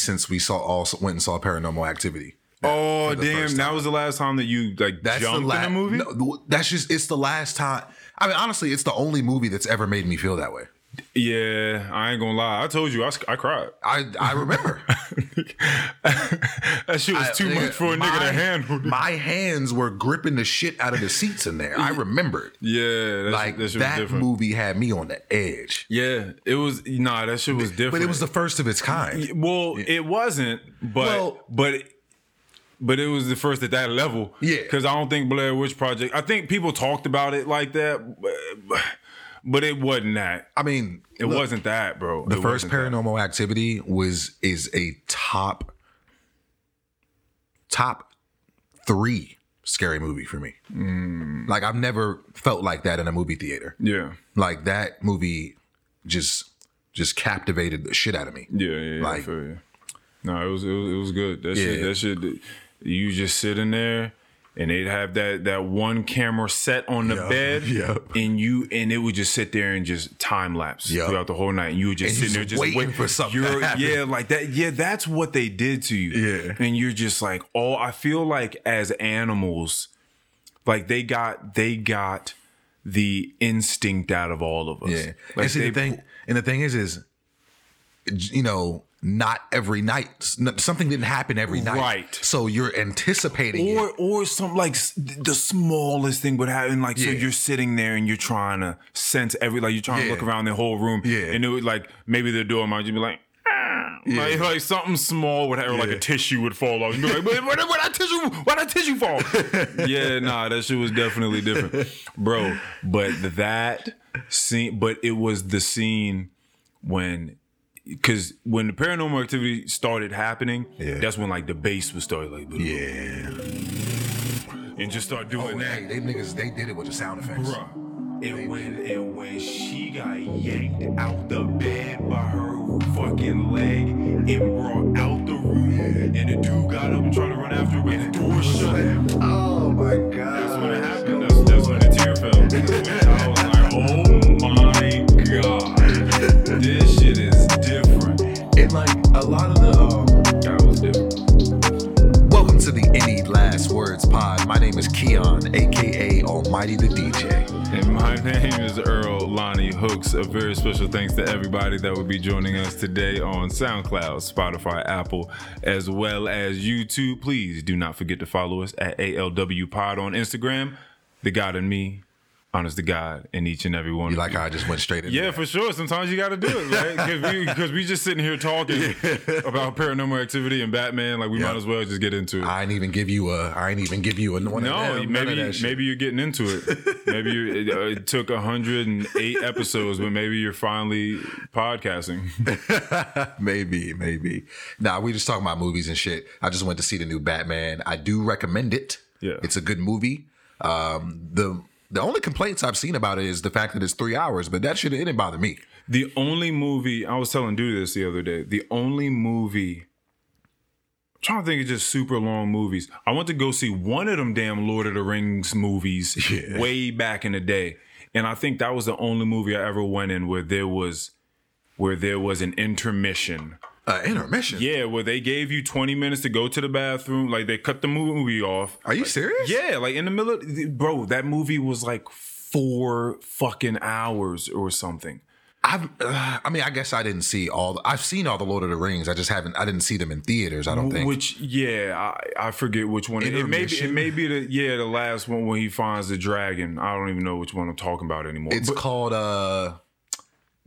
since we went and saw Paranormal Activity. Oh, damn. That was the last time that you jumped in a movie? No, it's the last time. I mean, honestly, it's the only movie that's ever made me feel that way. Yeah, I ain't gonna lie. I told you, I cried. I remember. That shit was too much for a nigga to handle. My hands were gripping the shit out of the seats in there. I remembered. Yeah, that movie had me on the edge. Yeah, it was. Nah, that shit was different. But it was the first of its kind. Well, it wasn't. But it was the first at that level. Yeah, because I don't think Blair Witch Project. I think people talked about it like that. But it wasn't that. I mean, it wasn't that, bro. The first Paranormal Activity is a top three scary movie for me. Like, I've never felt like that in a movie theater. Yeah. Like, that movie just captivated the shit out of me. Yeah. Like, I feel you. No, it was good. That shit, you just sit in there. And they'd have that one camera set on the bed, and it would just sit there and just time lapse throughout the whole night. And you would just sit there, just waiting for something to happen. Yeah, like that. Yeah, that's what they did to you. Yeah, and you're just like, oh, I feel like as animals, like they got the instinct out of all of us. Yeah, like, and see, the thing is, you know. Not every night. Something didn't happen every night. Right. So you're anticipating it. Or some, like, the smallest thing would happen. Like, so you're sitting there and you're trying to sense you're trying to look around the whole room. Yeah. And it would, like, maybe the door might just be like, ah. Yeah. Like something small would happen, or like a tissue would fall off. You'd be like, but why'd that tissue fall? Yeah, nah, that shit was definitely different. Bro, but that scene, but it was the scene when... Because when the Paranormal Activity started happening, that's when like the bass was started and just start doing that. They niggas, they did it with the sound effects. Bruh. And when she got yanked out the bed by her fucking leg and brought out the room, and the dude got up and tried to run after her, and the door shut. Oh my god! That's when it happened. That's when the tear fell. I was like, oh my god. This shit is different. And like a lot of the that was different. Welcome to the Any Last Words Pod. My name is Keon, aka Almighty the DJ. And my name is Earl Lonnie Hooks. A very special thanks to everybody that will be joining us today on SoundCloud, Spotify, Apple, as well as YouTube. Please do not forget to follow us at ALW Pod on Instagram. The God in Me. Honest to God, in each and every one. You like how I just went straight in? Yeah, for sure. Sometimes you got to do it, right? Because we just sitting here talking about Paranormal Activity and Batman. Like, we might as well just get into it. I ain't even give you a one. No, maybe you're getting into it. Maybe it took 108 episodes, but maybe you're finally podcasting. Maybe. Nah, we just talking about movies and shit. I just went to see the new Batman. I do recommend it. Yeah, it's a good movie. The only complaints I've seen about it is the fact that it's 3 hours, but that shit didn't bother me. The only movie, I was telling dude this the other day, the only movie, I'm trying to think of just super long movies. I went to go see one of them damn Lord of the Rings movies way back in the day. And I think that was the only movie I ever went in where there was an intermission. Intermission? Yeah, where they gave you 20 minutes to go to the bathroom. Like, they cut the movie off. Are you serious? Yeah, like, in the middle of... Bro, that movie was, like, 4 fucking hours or something. I guess I didn't see all... I've seen all the Lord of the Rings. I didn't see them in theaters, I don't think. I forget which one. It may be the last one when he finds the dragon. I don't even know which one I'm talking about anymore. It's called,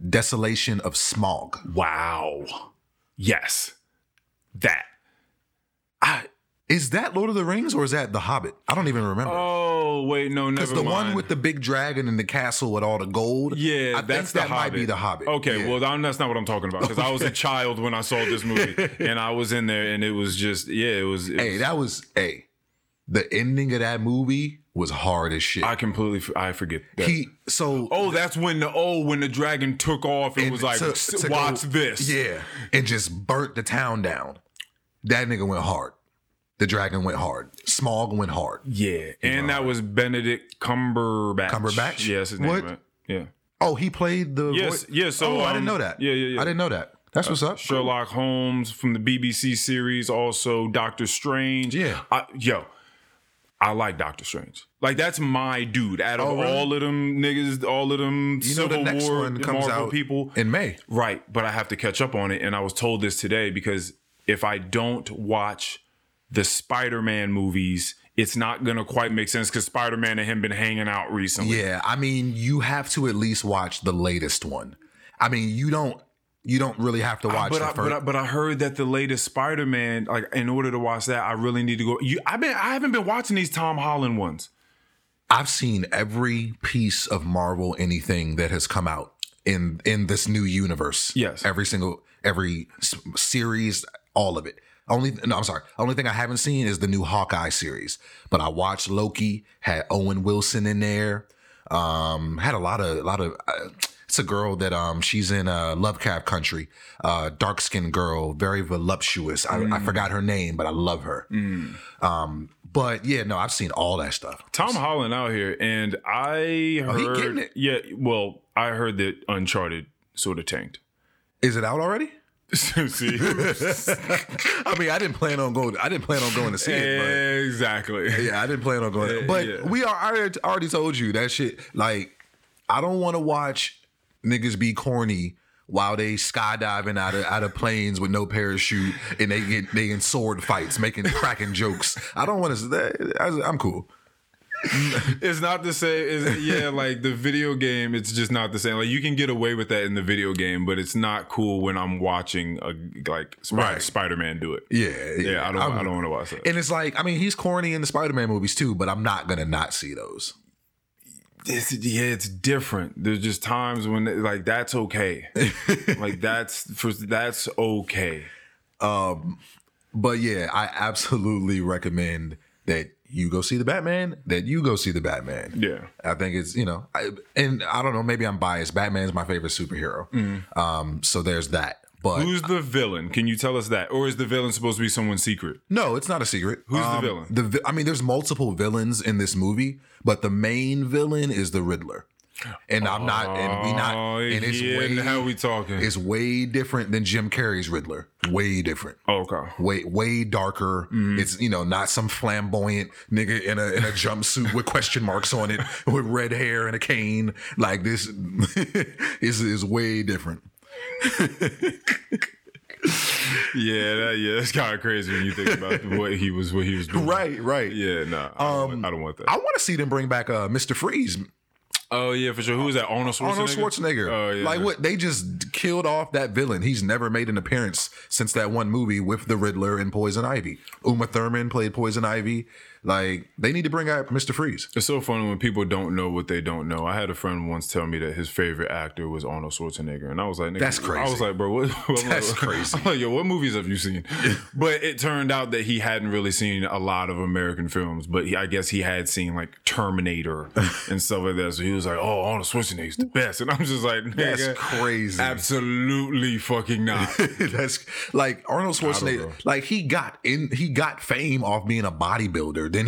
Desolation of Smog. Wow. Yes, that. Is that Lord of the Rings or is that The Hobbit? I don't even remember. Oh wait, no, never mind. Because the one with the big dragon in the castle with all the gold. Yeah, I think that might be The Hobbit. Okay, that's not what I'm talking about. Because I was a child when I saw this movie, and I was in there, and it was just the ending of that movie was hard as shit. I forget that. That's when the dragon took off and was like, to watch go, this. Yeah. And just burnt the town down. That nigga went hard. The dragon went hard. Smog went hard. Yeah. And that was Benedict Cumberbatch. Cumberbatch? Yeah, that's his name, right? Yeah. Oh, he played the voice? Yeah, so I didn't know that. Yeah. I didn't know that. That's what's up. Sherlock Holmes from the BBC series, also Doctor Strange. Yeah. I like Doctor Strange. Like, that's my dude. Out of all of them niggas, all of them Civil War Marvel people. In May. Right. But I have to catch up on it. And I was told this today because if I don't watch the Spider-Man movies, it's not going to quite make sense because Spider-Man and him been hanging out recently. Yeah. I mean, you have to at least watch the latest one. I mean, you don't really have to watch the first. But I heard that the latest Spider-Man, like, in order to watch that, I really need to go. I haven't been watching these Tom Holland ones. I've seen every piece of Marvel anything that has come out in this new universe. Yes. Every series, all of it. Only thing I haven't seen is the new Hawkeye series. But I watched Loki, had Owen Wilson in there. Had a lot of it's a girl that she's in Lovecraft Country, dark-skinned girl, very voluptuous. I forgot her name, but I love her. But yeah, no, I've seen all that stuff. Tom Holland out here, and I heard he getting it. Yeah, well, I heard that Uncharted sort of tanked. Is it out already? See, I mean, I didn't plan on going to see it. But, exactly. Yeah, I didn't plan on going. But yeah. I already told you that shit. Like, I don't want to watch niggas be corny while they skydiving out of planes with no parachute and they in sword fights, cracking jokes. I don't want to. I'm cool. It's not the same. Like the video game, it's just not the same. Like, you can get away with that in the video game, but it's not cool when I'm watching Spider-Man do it. Yeah. I don't want to watch that. And it's like, I mean, he's corny in the Spider-Man movies too, but I'm not gonna not see those. It's different. There's just times when like that's okay. Like that's okay. But yeah, I absolutely recommend that you go see the Batman, Yeah. I think it's, I don't know, maybe I'm biased. Batman's my favorite superhero. Mm-hmm. So there's that. But who's the villain? Can you tell us that? Or is the villain supposed to be someone secret? No, it's not a secret. Who's the villain? There's multiple villains in this movie, but the main villain is the Riddler. And how we talking? It's way different than Jim Carrey's Riddler. Way different. Oh, okay. Way darker. Mm-hmm. It's not some flamboyant nigga in a jumpsuit with question marks on it with red hair and a cane. Like, this is way different. It's kind of crazy when you think about what he was doing. Right. Yeah, no. I don't want that. I want to see them bring back Mr. Freeze. Oh, yeah, for sure. Who is that? Arnold Schwarzenegger. Oh, yeah. Like, what? They just killed off that villain. He's never made an appearance since that one movie with the Riddler and Poison Ivy. Uma Thurman played Poison Ivy. Like, they need to bring out Mr. Freeze. It's so funny when people don't know what they don't know. I had a friend once tell me that his favorite actor was Arnold Schwarzenegger. And I was like, nigga, that's crazy. I was like, bro, what? That's crazy. I'm like, yo, what movies have you seen? But it turned out that he hadn't really seen a lot of American films. But I guess he had seen, like, Terminator and stuff like that. So he was like, oh, Arnold Schwarzenegger's the best. And I'm just like, nigga. That's crazy. Absolutely fucking not. That's, like, Arnold Schwarzenegger, like, he got fame off being a bodybuilder. Then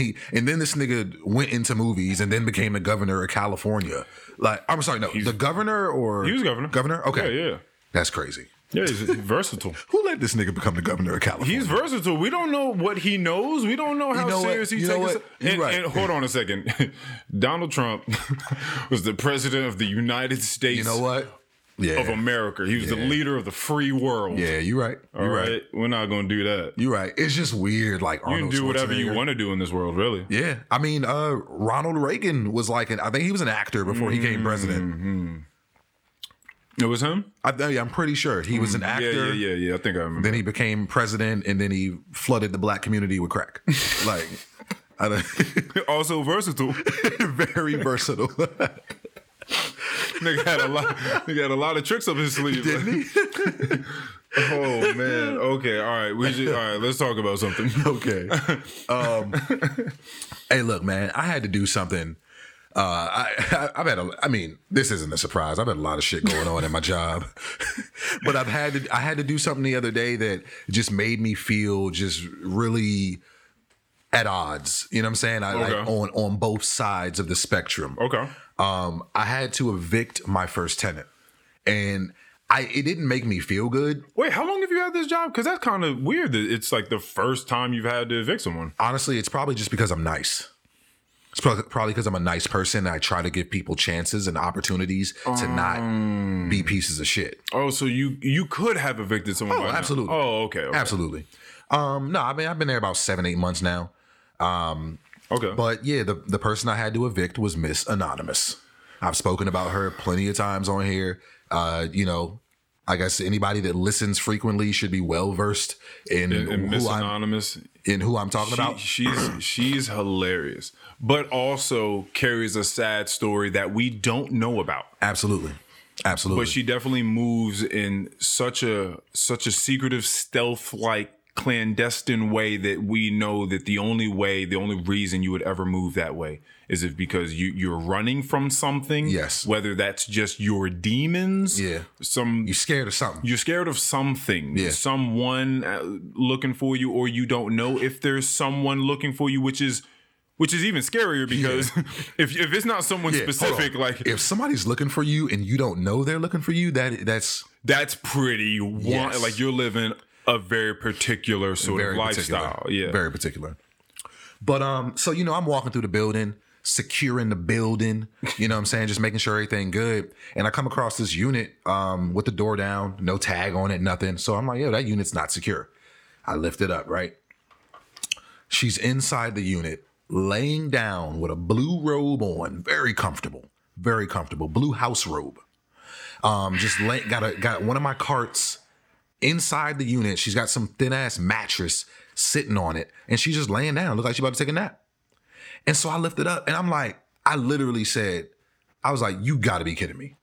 this nigga went into movies and then became the governor of California. Like, I'm sorry, no, the governor or he was governor. Governor, okay, yeah, that's crazy. Yeah, he's versatile. Who let this nigga become the governor of California? He's versatile. We don't know what he knows. We don't know how serious he takes it. And hold on a second, Donald Trump was the president of the United States. You know what? Yeah. Of America. He was the leader of the free world. Yeah, you're right. All right. We're not going to do that. You're right. It's just weird. Like, Arnold Schwarzenegger. You can do whatever you want to do in this world, really. Yeah. I mean, Ronald Reagan was I think he was an actor before he became president. Mm-hmm. It was him? I'm pretty sure. He was an actor. Yeah. I think I remember. Then he became president, and then he flooded the black community with crack. Like, I don't... Also versatile. Very versatile. Nigga had a lot of tricks up his sleeve. Didn't he? Oh man. Okay. All right. Let's talk about something. Okay. Hey, look, man. I had to do something. This isn't a surprise. I've had a lot of shit going on at my job, but I had to do something the other day that just made me feel just really at odds. You know what I'm saying? On both sides of the spectrum. Okay. I had to evict my first tenant, and it didn't make me feel good. Wait, how long have you had this job? Because that's kind of weird that it's like the first time you've had to evict someone. Honestly, it's probably just because I'm nice. It's probably because I'm a nice person. I try to give people chances and opportunities to not be pieces of shit. Oh, so you could have evicted someone? Oh, absolutely. Now. Oh, okay. Absolutely. No, I mean, I've been there about 7-8 months now. Okay. But yeah, the person I had to evict was Miss Anonymous. I've spoken about her plenty of times on here. You know, I guess anybody that listens frequently should be well versed in Miss Anonymous. In who I'm talking about. She's hilarious, but also carries a sad story that we don't know about. Absolutely. Absolutely. But she definitely moves in such a secretive, stealth-like, clandestine way that we know that the only reason you would ever move that way is if because you're running from something. Yes. Whether that's just your demons. Yeah. You're scared of something. You're scared of something. Yeah. Someone looking for you, or you don't know if there's someone looking for you, which is even scarier because if it's not someone specific, like if somebody's looking for you and you don't know they're looking for you, that's pretty like you're living a very particular sort of lifestyle. Yeah. Very particular. But, so, you know, I'm walking through the building, securing the building, you know what I'm saying? Just making sure everything good. And I come across this unit, with the door down, no tag on it, nothing. So I'm like, yo, that unit's not secure. I lift it up, right? She's inside the unit, laying down with a blue robe on. Very comfortable. Blue house robe. Just got one of my carts inside the unit. She's got some thin ass mattress sitting on it, and she's just laying down. Looks like she's about to take a nap. And so I lift it up, and I'm like, I literally said, I was like, you gotta be kidding me.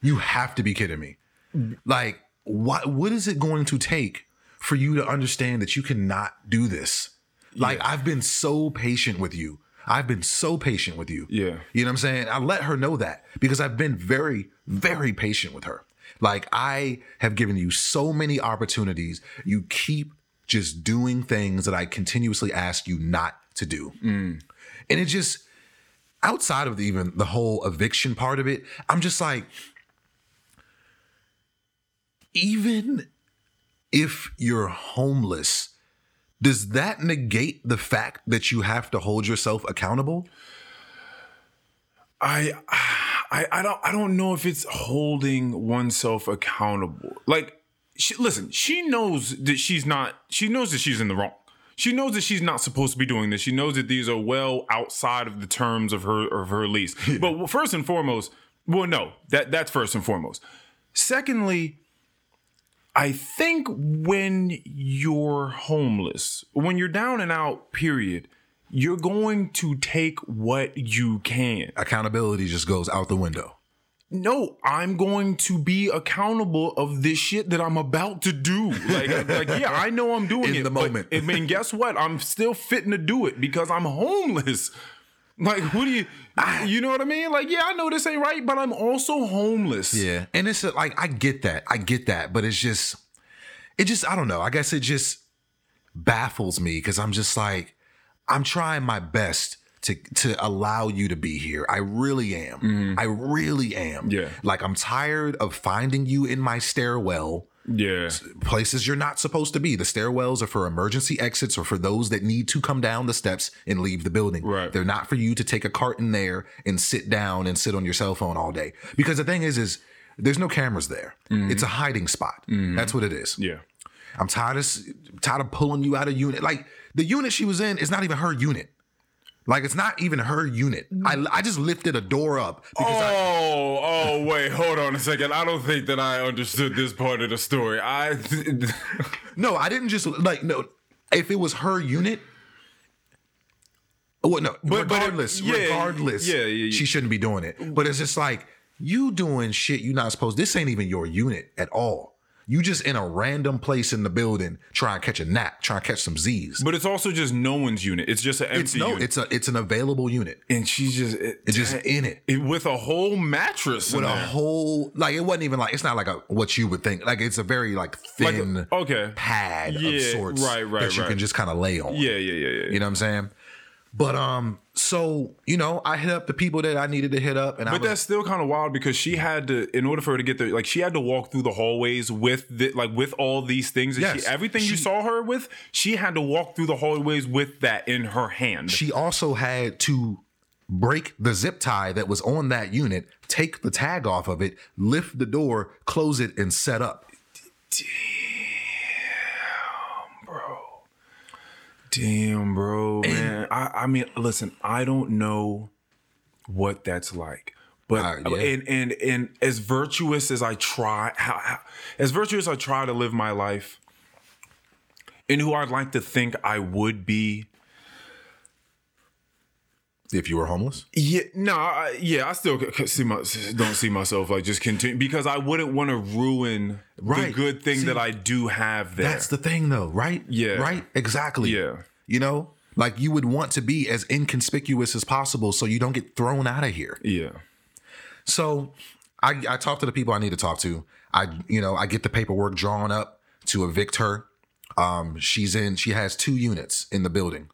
You have to be kidding me. Like, what is it going to take for you to understand that you cannot do this? Like, I've been so patient with you. Yeah. You know what I'm saying? I let her know that because I've been very, very patient with her. Like, I have given you so many opportunities. You keep just doing things that I continuously ask you not to do. Mm. And it just, outside of the whole eviction part of it, I'm just like, even if you're homeless, does that negate the fact that you have to hold yourself accountable? I don't know if it's holding oneself accountable. Like, she knows that she's in the wrong. She knows that she's not supposed to be doing this. She knows that these are well outside of the terms of her lease. But first and foremost, that's first and foremost. Secondly, I think when you're homeless, when you're down and out, period, you're going to take what you can. Accountability just goes out the window. No, I'm going to be accountable of this shit that I'm about to do. Like yeah, I know I'm doing it. In the moment. But, I mean, guess what? I'm still fitting to do it because I'm homeless. Like, what do you know what I mean? Like, yeah, I know this ain't right, but I'm also homeless. Yeah. And it's like, I get that. But it just, I don't know. I guess it just baffles me because I'm just like, I'm trying my best to allow you to be here. I really am. Mm. I really am. Yeah. Like, I'm tired of finding you in my stairwell. Yeah. Places you're not supposed to be. The stairwells are for emergency exits or for those that need to come down the steps and leave the building. Right. They're not for you to take a cart in there and sit down and sit on your cell phone all day. Because the thing is there's no cameras there. Mm. It's a hiding spot. Mm. That's what it is. Yeah. I'm tired of pulling you out of unit. Like, the unit she was in is not even her unit. Like, it's not even her unit. I just lifted a door up. Wait, hold on a second. I don't think that I understood this part of the story. No, I didn't just, like, no. If it was her unit, well, no, regardless, she shouldn't be doing it. But it's just like, you doing shit you're not supposed to. This ain't even your unit at all. You just in a random place in the building, try and catch a nap, try and catch some Z's. But it's also just no one's unit. It's just an empty unit. It's an available unit. And she's just... It's just in it. With a whole mattress in there. With a whole... Like, it wasn't even like... It's not like what you would think. Like, it's a very, like, thin pad of sorts. Right, that you can just kind of lay on. Yeah. You know what I'm saying? But so, you know, I hit up the people that I needed to hit up. And that's still kind of wild because she had to, in order for her to get there, like she had to walk through the hallways with the, like with all these things. And yes, everything you saw her with, she had to walk through the hallways with that in her hand. She also had to break the zip tie that was on that unit, take the tag off of it, lift the door, close it, and set up. Damn, bro, man. I mean, listen, I don't know what that's like, but yeah. and as virtuous as I try, to live my life, and who I'd like to think I would be if you were homeless. I still don't see myself like just continue because I wouldn't want to ruin the good thing that I do have there. That's the thing though, right? Yeah. Right? Exactly. Yeah. You know, like you would want to be as inconspicuous as possible so you don't get thrown out of here. Yeah. So I talk to the people I need to talk to. I get the paperwork drawn up to evict her. She has 2 units in the building.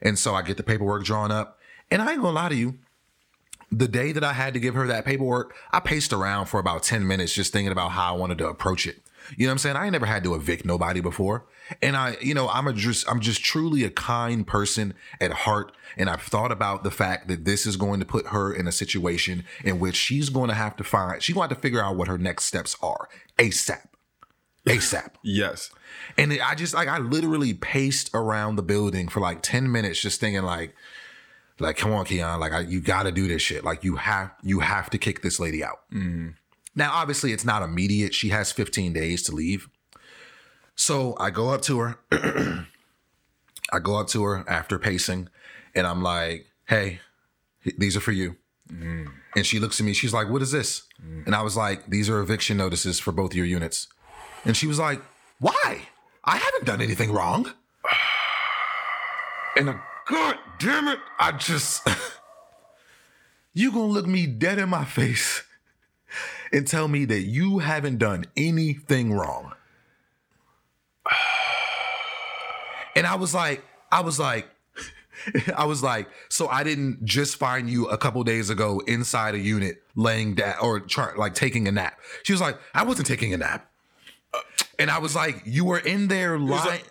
And so I get the paperwork drawn up. And I ain't gonna lie to you, the day that I had to give her that paperwork, I paced around for about 10 minutes just thinking about how I wanted to approach it. You know what I'm saying? I ain't never had to evict nobody before. And I'm just truly a kind person at heart. And I've thought about the fact that this is going to put her in a situation in which she's going to have to figure out what her next steps are ASAP. Yes. And I literally paced around the building for like 10 minutes just thinking like, come on, Keon, you got to do this shit. Like, you have to kick this lady out. Mm. Now, obviously, it's not immediate. She has 15 days to leave. So I go up to her. After pacing, and I'm like, hey, these are for you. Mm. And she looks at me. She's like, what is this? Mm. And I was like, these are eviction notices for both your units. And she was like, why? I haven't done anything wrong. And God damn it, you gonna look me dead in my face and tell me that you haven't done anything wrong. And I was like, so I didn't just find you a couple days ago inside a unit laying down or taking a nap. She was like, I wasn't taking a nap. And I was like, you were in there lying.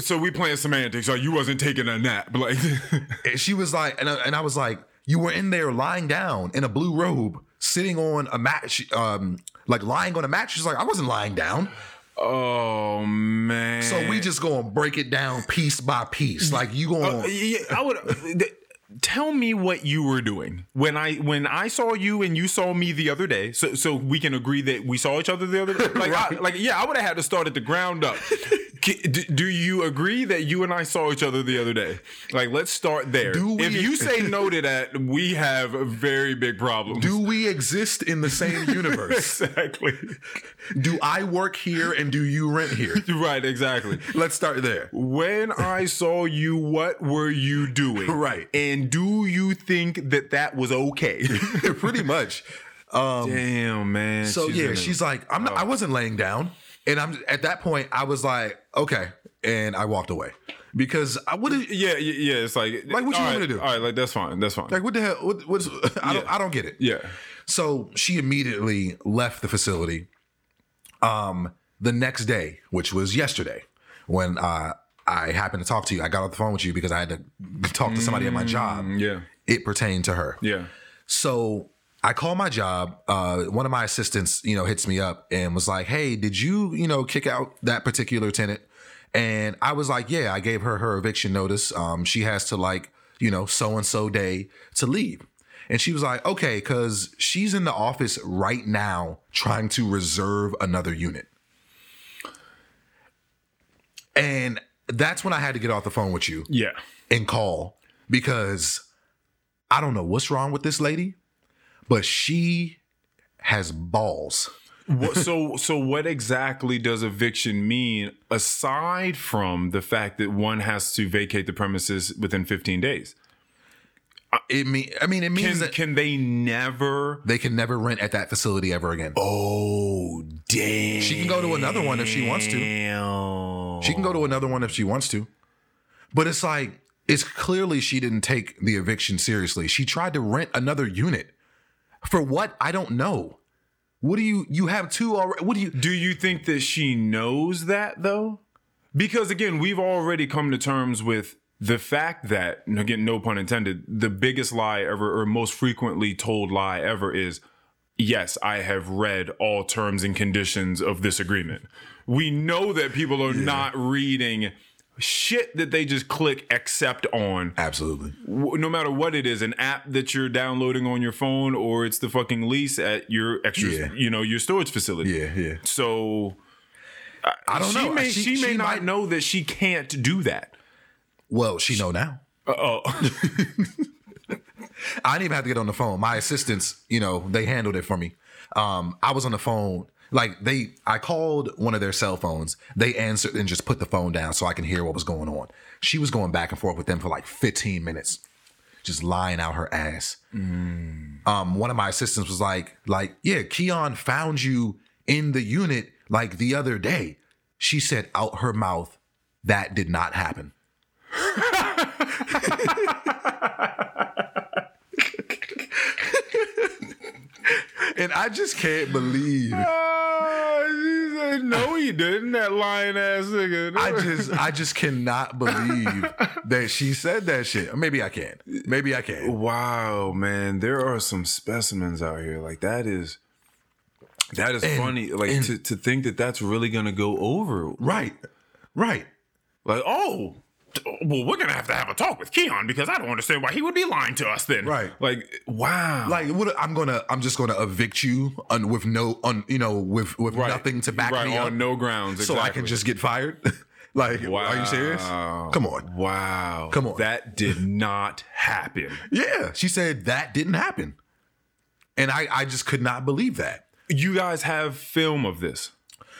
So we playing semantics. Like, you wasn't taking a nap. Like, and she was like, and I was like, you were in there lying down in a blue robe, sitting on a mat, lying on a mat. She's like, I wasn't lying down. Oh man. So we just gonna break it down piece by piece. Like you gonna. I would. Tell me what you were doing when I saw you and you saw me the other day. So we can agree that we saw each other the other day. Like, right. I would have had to start at the ground up. Do you agree that you and I saw each other the other day? Like, let's start there. If you say no to that, we have very big problems. Do we exist in the same universe? Exactly. Do I work here and do you rent here? Right, exactly. Let's start there. When I saw you, what were you doing? Right. And do you think that was okay? Pretty much. Damn, man. So she's like, I wasn't laying down. And at that point, I was like, okay. And I walked away because I wouldn't. Yeah. It's like what you want me to do? All right. Like, that's fine. Like, what the hell? I don't get it. Yeah. So she immediately left the facility. The next day, which was yesterday, when I happened to talk to you, I got off the phone with you because I had to talk to somebody at my job. Yeah. It pertained to her. Yeah. So I call my job. One of my assistants, hits me up and was like, hey, did you, kick out that particular tenant? And I was like, yeah, I gave her eviction notice. She has to so-and-so day to leave. And she was like, okay, because she's in the office right now trying to reserve another unit. And that's when I had to get off the phone with you. Yeah. And call because I don't know what's wrong with this lady. But she has balls. So what exactly does eviction mean aside from the fact that one has to vacate the premises within 15 days? It means that they can never rent at that facility ever again. Oh, damn. She can go to another one if she wants to. But it's like, It's clearly she didn't take the eviction seriously. She tried to rent another unit. For what? I don't know. What do you have two already? What do you? Do you think that she knows that though? Because again, we've already come to terms with the fact that, again, no pun intended, the biggest lie ever or most frequently told lie ever is, yes, I have read all terms and conditions of this agreement. We know that people are not reading shit that they just click accept on. Absolutely. No matter what it is, an app that you're downloading on your phone or it's the fucking lease at your extra, you know, your storage facility. Yeah. So I don't know. She might not know that she can't do that. Well, she know now. Uh-oh. I didn't even have to get on the phone. My assistants, you know, they handled it for me. I was on the phone. I called one of their cell phones. They answered and just put the phone down so I can hear what was going on. She was going back and forth with them for like 15 minutes, just lying out her ass. Mm. One of my assistants was like, Keon found you in the unit like the other day. She said out her mouth, that did not happen. And I just can't believe. Oh, she said, no, he didn't. That lying ass nigga. I just cannot believe that she said that shit. Maybe I can. Wow, man, there are some specimens out here. Like that is funny. Like to think that that's really gonna go over. Right. Like, oh. Well, we're going to have a talk with Keon because I don't understand why he would be lying to us then. Right. Like, wow. Like, what, I'm just going to evict you with nothing to back me up. On no grounds. Exactly. So I can just get fired. Like, wow. Are you serious? Come on. That did not happen. Yeah. She said that didn't happen. And I just could not believe that. You guys have film of this.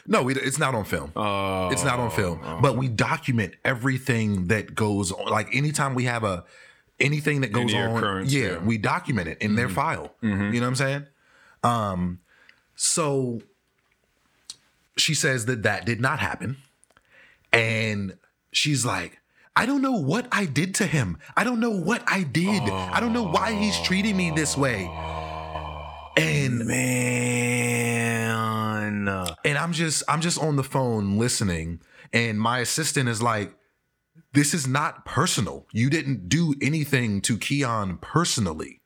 No, it's not on film. Oh, it's not on film. Oh. But we document everything that goes on. Like anytime we have anything that goes on, we document it in their file. Mm-hmm. You know what I'm saying? So she says that did not happen. And she's like, I don't know what I did to him. I don't know what I did. Oh. I don't know why he's treating me this way. And man, and I'm just on the phone listening, and my assistant is like, "This is not personal. You didn't do anything to Keon personally.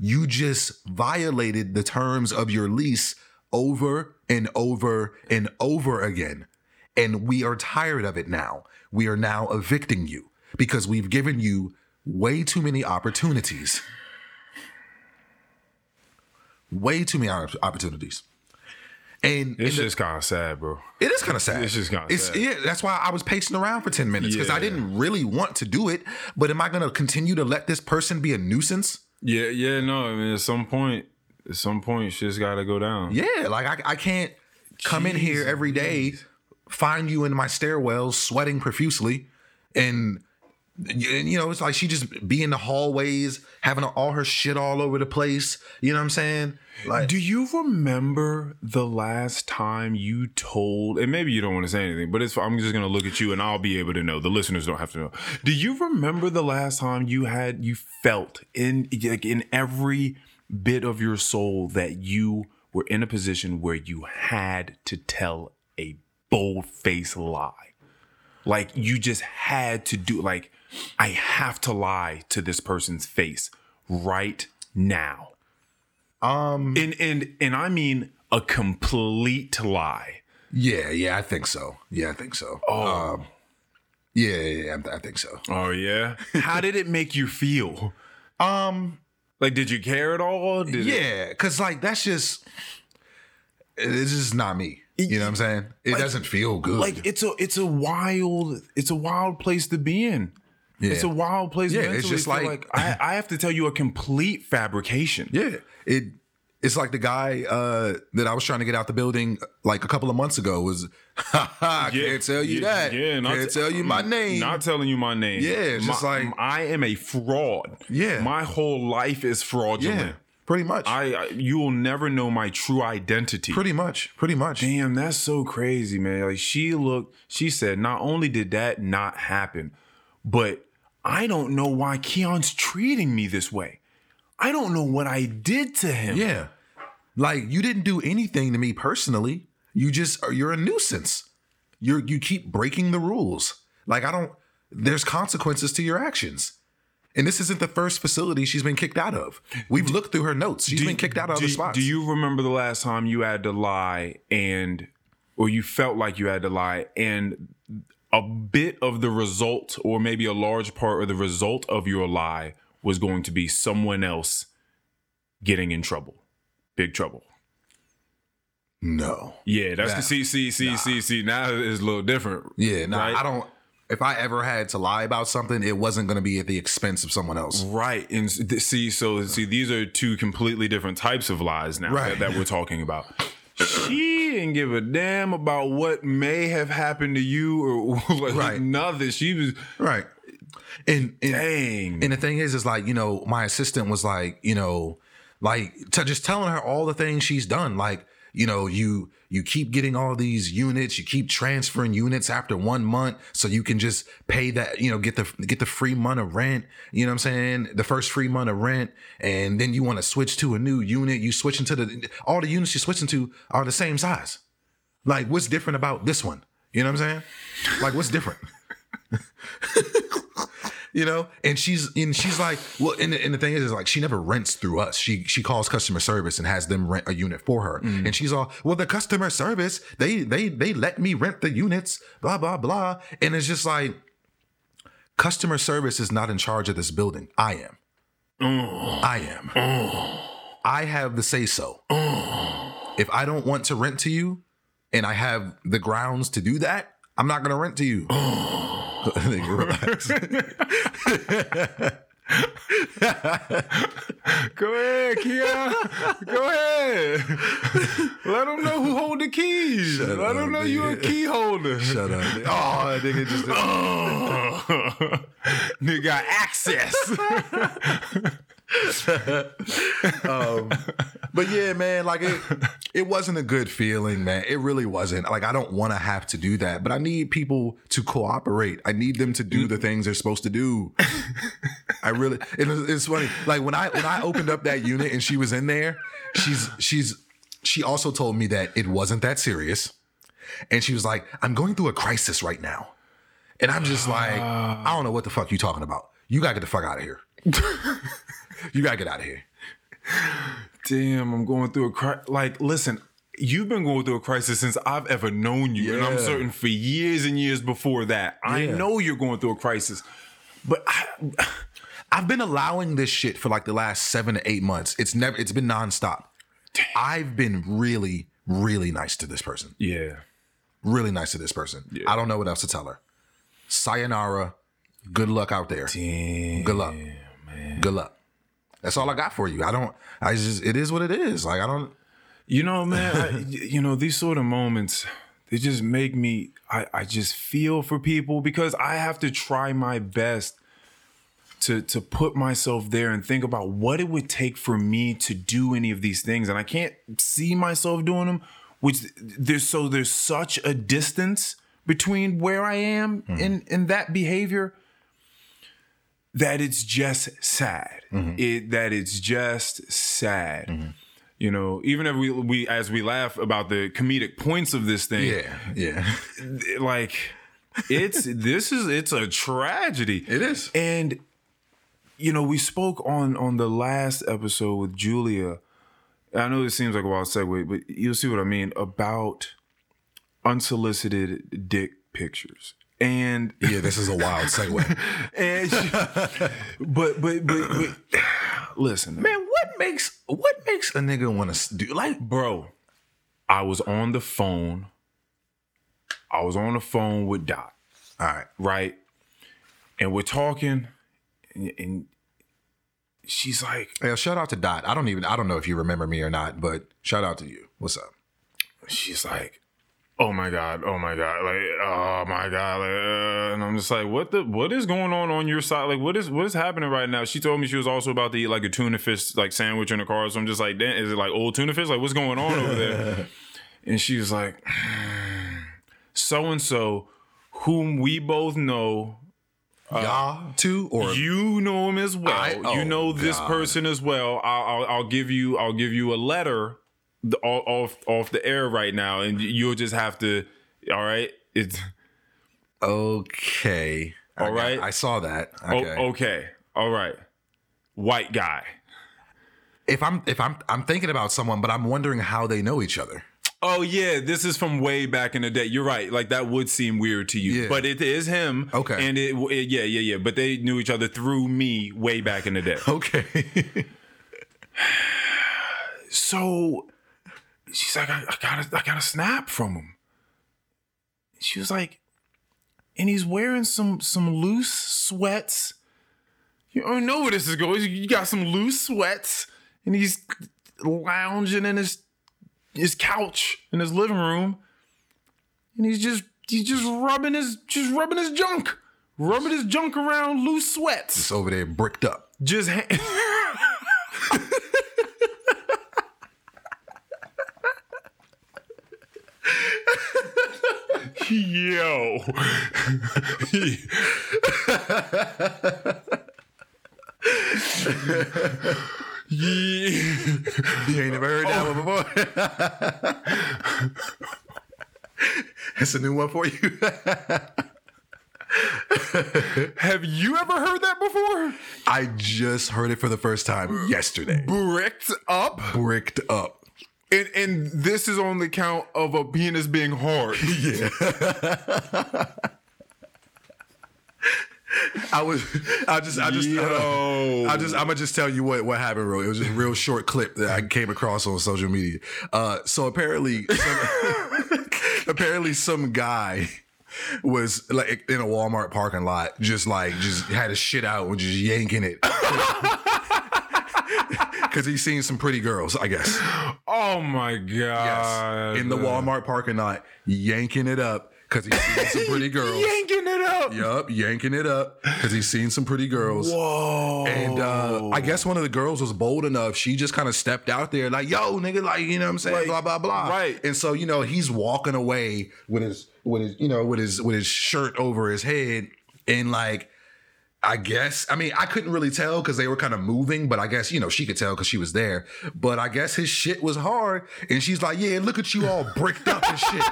You just violated the terms of your lease over and over and over again, and we are tired of it now. We are now evicting you because we've given you way too many opportunities." Way too many opportunities. And it's just kind of sad, bro. It is kind of sad. It's just kind of sad. Yeah, that's why I was pacing around for 10 minutes because I didn't really want to do it. But am I going to continue to let this person be a nuisance? Yeah, no. I mean, at some point, shit's got to go down. Yeah, like I can't come in here every day, find you in my stairwell sweating profusely, and you know, it's like she just be in the hallways having all her shit all over the place. You know what I'm saying? Like, do you remember the last time you told, and maybe you don't want to say anything, but I'm just going to look at you and I'll be able to know. The listeners don't have to know. Do you remember the last time you felt in every bit of your soul that you were in a position where you had to tell a bold-faced lie? Like you just had to do, like, I have to lie to this person's face right now. And I mean a complete lie. Yeah, I think so. Oh. Yeah, I think so. Oh yeah. How did it make you feel? Like, did you care at all? Cause like it's just not me. You know what I'm saying? It doesn't feel good. Like it's a wild place to be in. Yeah. It's a wild place. Yeah, mentally. It's just like I have to tell you a complete fabrication. Yeah, it's like the guy that I was trying to get out the building like a couple of months ago was. Can't tell you that. Yeah, can't tell you my name. Not telling you my name. Yeah, it's just like I am a fraud. Yeah, my whole life is fraudulent. Yeah. Pretty much. You will never know my true identity. Pretty much. Damn, that's so crazy, man. Like she said, not only did that not happen, but I don't know why Keon's treating me this way. I don't know what I did to him. Yeah. Like, you didn't do anything to me personally. You just, you're a nuisance. You keep breaking the rules. Like, there's consequences to your actions. And this isn't the first facility she's been kicked out of. We've looked through her notes. She's been kicked out of other spots. Do you remember the last time you had to lie or you felt like you had to lie, and a bit of the result, or maybe a large part of the result of your lie, was going to be someone else getting in trouble, big trouble? No. Yeah, that's see. Now it's a little different. Yeah, no, right? I don't. If I ever had to lie about something, it wasn't going to be at the expense of someone else. Right. And see, these are two completely different types of lies now, right, that we're talking about. She didn't give a damn about what may have happened to you or like, right, nothing. She was... Right. And dang. And the thing is like, you know, my assistant was like, you know, like just telling her all the things she's done. Like, you know, you keep getting all these units, you keep transferring units after 1 month so you can just pay that, you know, get the free month of rent, you know what I'm saying? The first free month of rent, and then you want to switch to a new unit, you switch into all the units you're switching to are the same size. Like, what's different about this one? You know what I'm saying? Like, what's different? You know, and she's like, well, and the thing is like, she never rents through us. She calls customer service and has them rent a unit for her. Mm. And she's all, well, the customer service, they let me rent the units, blah, blah, blah. And it's just like, customer service is not in charge of this building. I am. Mm. I am. Mm. I have the say so. Mm. If I don't want to rent to you and I have the grounds to do that, I'm not going to rent to you. Mm. Relax. Go ahead, Keon. Go ahead. Let them know who hold the keys. Shut Let them know nigga. You're a key holder. Shut up. Nigga. Oh, nigga just nigga got access. But yeah, man, like it wasn't a good feeling, man. It really wasn't. Like, I don't want to have to do that, but I need people to cooperate. I need them to do the things they're supposed to do. I really, it's funny. Like when I opened up that unit and she was in there, she also told me that it wasn't that serious. And she was like, I'm going through a crisis right now. And I'm just like, I don't know what the fuck you talking about. You gotta get the fuck out of here. You gotta get out of here. Damn, I'm going through a crisis. Like, listen, you've been going through a crisis since I've ever known you. Yeah. And I'm certain for years and years before that. Yeah. I know you're going through a crisis. But I've been allowing this shit for like the last 7 to 8 months. It's been nonstop. Damn. I've been really, really nice to this person. Yeah. Really nice to this person. Yeah. I don't know what else to tell her. Sayonara. Good luck out there. Damn. Good luck. Man. Good luck. That's all I got for you. It is what it is. Like, I don't. You know, man, these sort of moments, they just make me, I just feel for people because I have to try my best to put myself there and think about what it would take for me to do any of these things. And I can't see myself doing them, there's such a distance between where I am and that behavior, that it's just sad. Mm-hmm. Mm-hmm. You know, even if we as we laugh about the comedic points of this thing, yeah, like it's a tragedy. It is. And you know, we spoke on the last episode with Julia. I know this seems like a wild segue, but you'll see what I mean about unsolicited dick pictures. And yeah, this is a wild segue. And but listen, man, what makes a nigga want to do, like, bro? I was on the phone with Doc. All right, right, and we're talking, and she's like, "Hey, shout out to Dot. I don't know if you remember me or not, but shout out to you. What's up?" She's like, Oh my God. Like, oh my God. Like, and I'm just like, what is going on your side? Like, what is happening right now? She told me she was also about to eat like a tuna fish, like sandwich in the car. So I'm just like, is it like old tuna fish? Like, what's going on over there? And she was like, so-and-so whom we both know, too, or you know him as well. You know this person as well. I'll give you a letter off the air right now, and you'll just have to. All right, it's okay. All right, I saw that. Okay. Okay, all right. White guy. If I'm thinking about someone, but I'm wondering how they know each other. Oh yeah, this is from way back in the day. You're right. Like that would seem weird to you, but it is him. Okay. And it yeah. But they knew each other through me way back in the day. Okay. So she's like, I got a snap from him. She was like, and he's wearing some loose sweats. You don't know where this is going. You got some loose sweats, and he's lounging in his couch in his living room, and he's just rubbing his junk, around, loose sweats. Just over there, bricked up. Just. Yo. You ain't never heard that one before. That's a new one for you. Have you ever heard that before? I just heard it for the first time yesterday. Bricked up. And this is on the count of a penis being hard. Yeah. I'ma just tell you what happened, bro. It was just a real short clip that I came across on social media. So apparently, some guy was like in a Walmart parking lot, just had his shit out and just yanking it. Because he's seen some pretty girls, I guess. Oh my God. Yes. In the Walmart parking lot, yanking it up because he's seen some pretty girls. Yanking it up. Yup, yanking it up because he's seen some pretty girls. Whoa. And I guess one of the girls was bold enough. She just kind of stepped out there like, yo, nigga, like, you know what I'm saying? Like, blah, blah, blah. Right. And so, you know, he's walking away with his shirt over his head and like, I guess. I mean, I couldn't really tell because they were kind of moving, but I guess, you know, she could tell because she was there. But I guess his shit was hard. And she's like, yeah, look at you all bricked up and shit.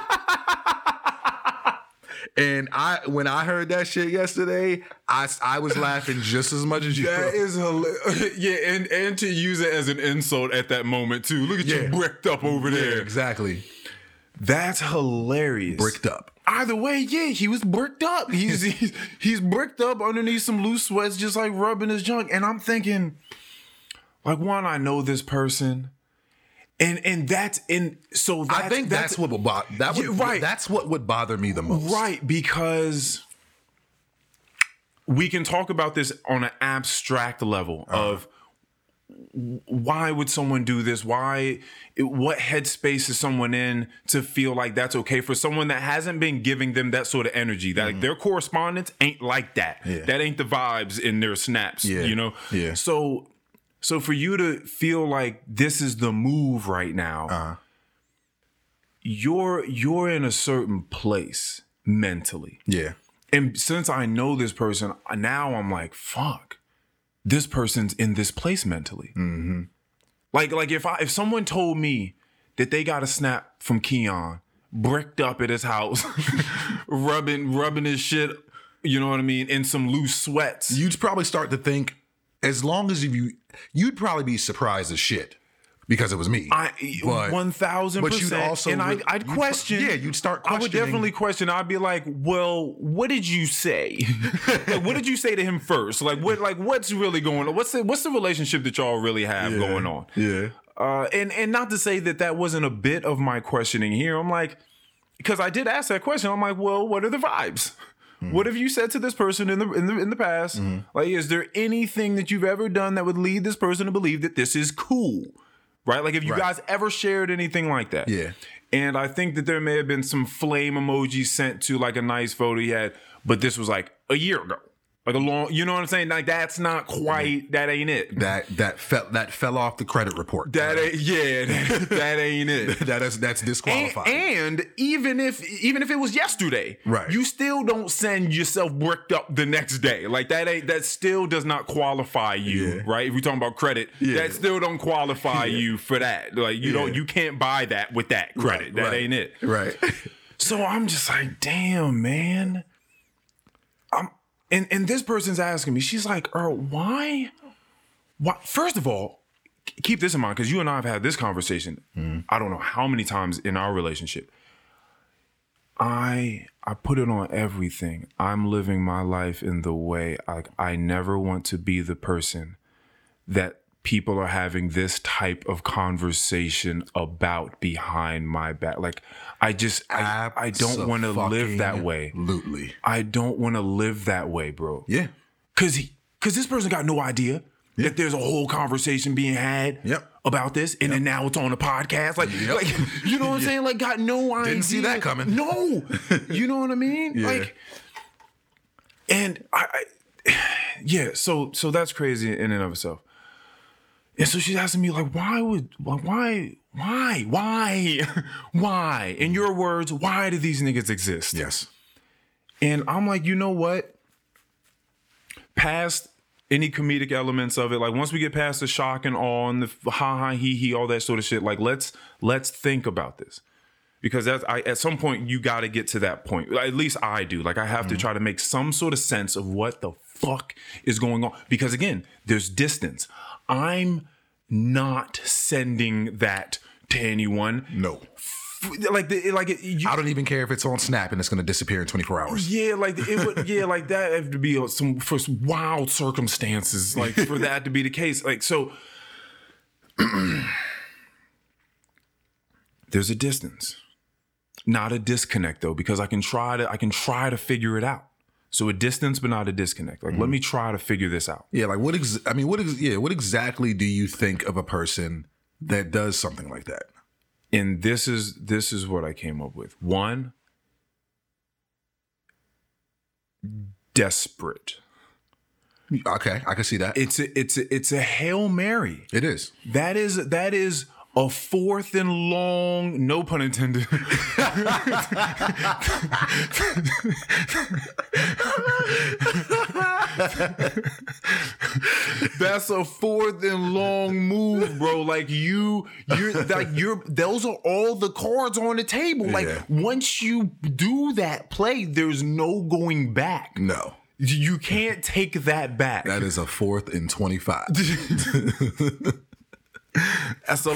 And when I heard that shit yesterday, I was laughing just as much as you. That is hilarious. Yeah, and to use it as an insult at that moment, too. Look at you bricked up over there. Exactly. That's hilarious. Bricked up. Either way, yeah, he was bricked up. He's bricked up underneath some loose sweats, just like rubbing his junk. And I'm thinking, like, one, I know this person, that's what would bother me the most, right? Because we can talk about this on an abstract level of why would someone do this? What headspace is someone in to feel like that's okay for someone that hasn't been giving them that sort of energy? That like their correspondence ain't like that. Yeah. That ain't the vibes in their snaps, you know? Yeah. So for you to feel like this is the move right now, you're in a certain place mentally. Yeah. And since I know this person, now I'm like, fuck. This person's in this place mentally. Mm-hmm. Like if someone told me that they got a snap from Keon, bricked up at his house, rubbing his shit, you know what I mean, in some loose sweats. You'd probably start to think, as long as you'd probably be surprised as shit. Because it was me. 1,000%. But you'd also... And I'd question. Yeah, you'd start questioning. I would definitely question. I'd be like, well, what did you say? Like, what did you say to him first? Like, what's really going on? What's the relationship that y'all really have going on? Yeah. And not to say that wasn't a bit of my questioning here. I'm like... Because I did ask that question. I'm like, well, what are the vibes? What have you said to this person in the past? Mm. Like, is there anything that you've ever done that would lead this person to believe that this is cool? Right? Like, if you guys ever shared anything like that. Yeah. And I think that there may have been some flame emoji sent to, like, a nice photo he had, but this was, like, a year ago. Like a long, you know what I'm saying? Like that's not quite, that ain't it. That fell off the credit report. That ain't, yeah, that ain't it. That's disqualified. And even if it was yesterday, right? You still don't send yourself worked up the next day. Like that still does not qualify you, right? If we're talking about credit, that still don't qualify you for that. Like you can't buy that with that credit. Right. That ain't it, right? So I'm just like, damn, man. And this person's asking me, she's like, Earl, why? First of all, keep this in mind, because you and I have had this conversation. Mm. I don't know how many times in our relationship. I put it on everything. I'm living my life in the way I never want to be the person that people are having this type of conversation about behind my back. Like, I don't want to live that way. Absolutely. I don't want to live that way, bro. Yeah. Because this person got no idea that there's a whole conversation being had about this, and then now it's on a podcast. Like, like you know what I'm saying? Like, got no idea. Didn't see that coming. No. You know what I mean? Yeah. Like, and so that's crazy in and of itself. And so she's asking me, like, why? In your words, why do these niggas exist? Yes. And I'm like, you know what? Past any comedic elements of it, like once we get past the shock and awe and the ha, he, all that sort of shit, like let's think about this. Because at some point you got to get to that point. At least I do. Like I have to try to make some sort of sense of what the fuck is going on. Because again, there's distance. I'm not sending that to anyone. No. I don't even care if it's on Snap and it's going to disappear in 24 hours. Yeah, like it would. Yeah, like that have to be some wild circumstances, like for that to be the case. Like so, there's a distance, not a disconnect though, because I can try to figure it out. So a distance, but not a disconnect. Like, let me try to figure this out. Yeah, like what exactly do you think of a person that does something like that? And this is what I came up with. One, desperate. Okay, I can see that. It's a Hail Mary. It is. That is. A fourth and long, no pun intended. That's a fourth and long move, bro. Like those are all the cards on the table. Like once you do that play, there's no going back. No. You can't take that back. That is a fourth and 25. That's the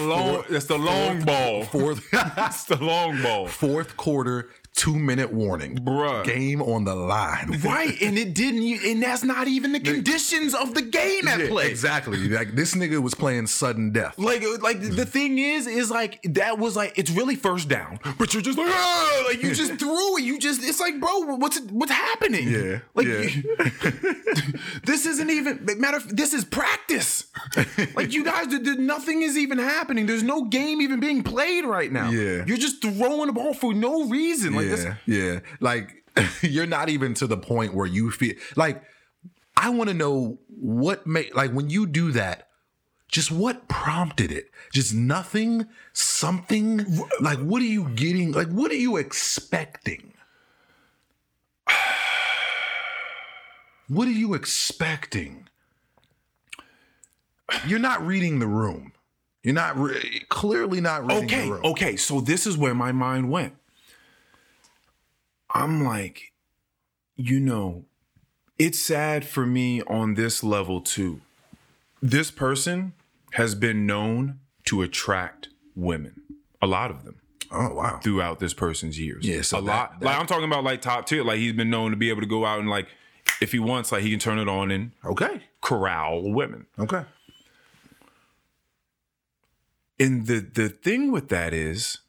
long ball. Fourth quarter, 2-minute warning. Bruh. Game on the line. Right. And it didn't. And that's not even the conditions of the game at play. Exactly. Like this nigga was playing sudden death. Like the thing is like, that was like, it's really first down, but you're just like, oh, like you just threw it. You just, it's like, bro, what's happening? Yeah. Like this isn't even matter. This is practice. Like you guys did nothing is even happening. There's no game even being played right now. Yeah. You're just throwing the ball for no reason. Like, like you're not even to the point where you feel like I want to know what like when you do that, just what prompted it? Just nothing, something. Like what are you getting? Like what are you expecting? What are you expecting? You're not reading the room. You're not clearly not reading the room. Okay, so this is where my mind went. I'm like, you know, it's sad for me on this level too. This person has been known to attract women, a lot of them. Oh, wow. Throughout this person's years. Yeah, so a lot. Like I'm talking about like top tier. Like he's been known to be able to go out and like, if he wants, like he can turn it on and corral women. Okay. And the thing with that is,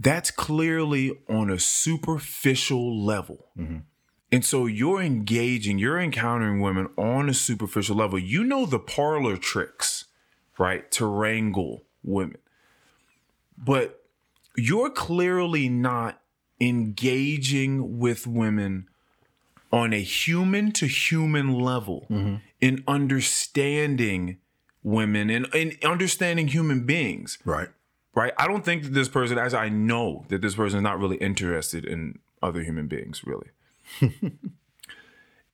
that's clearly on a superficial level. Mm-hmm. And so you're encountering women on a superficial level. You know the parlor tricks, right? To wrangle women. But you're clearly not engaging with women on a human-to-human level in understanding women and understanding human beings. Right. Right? I don't think that this person, as I know, that this person is not really interested in other human beings, really.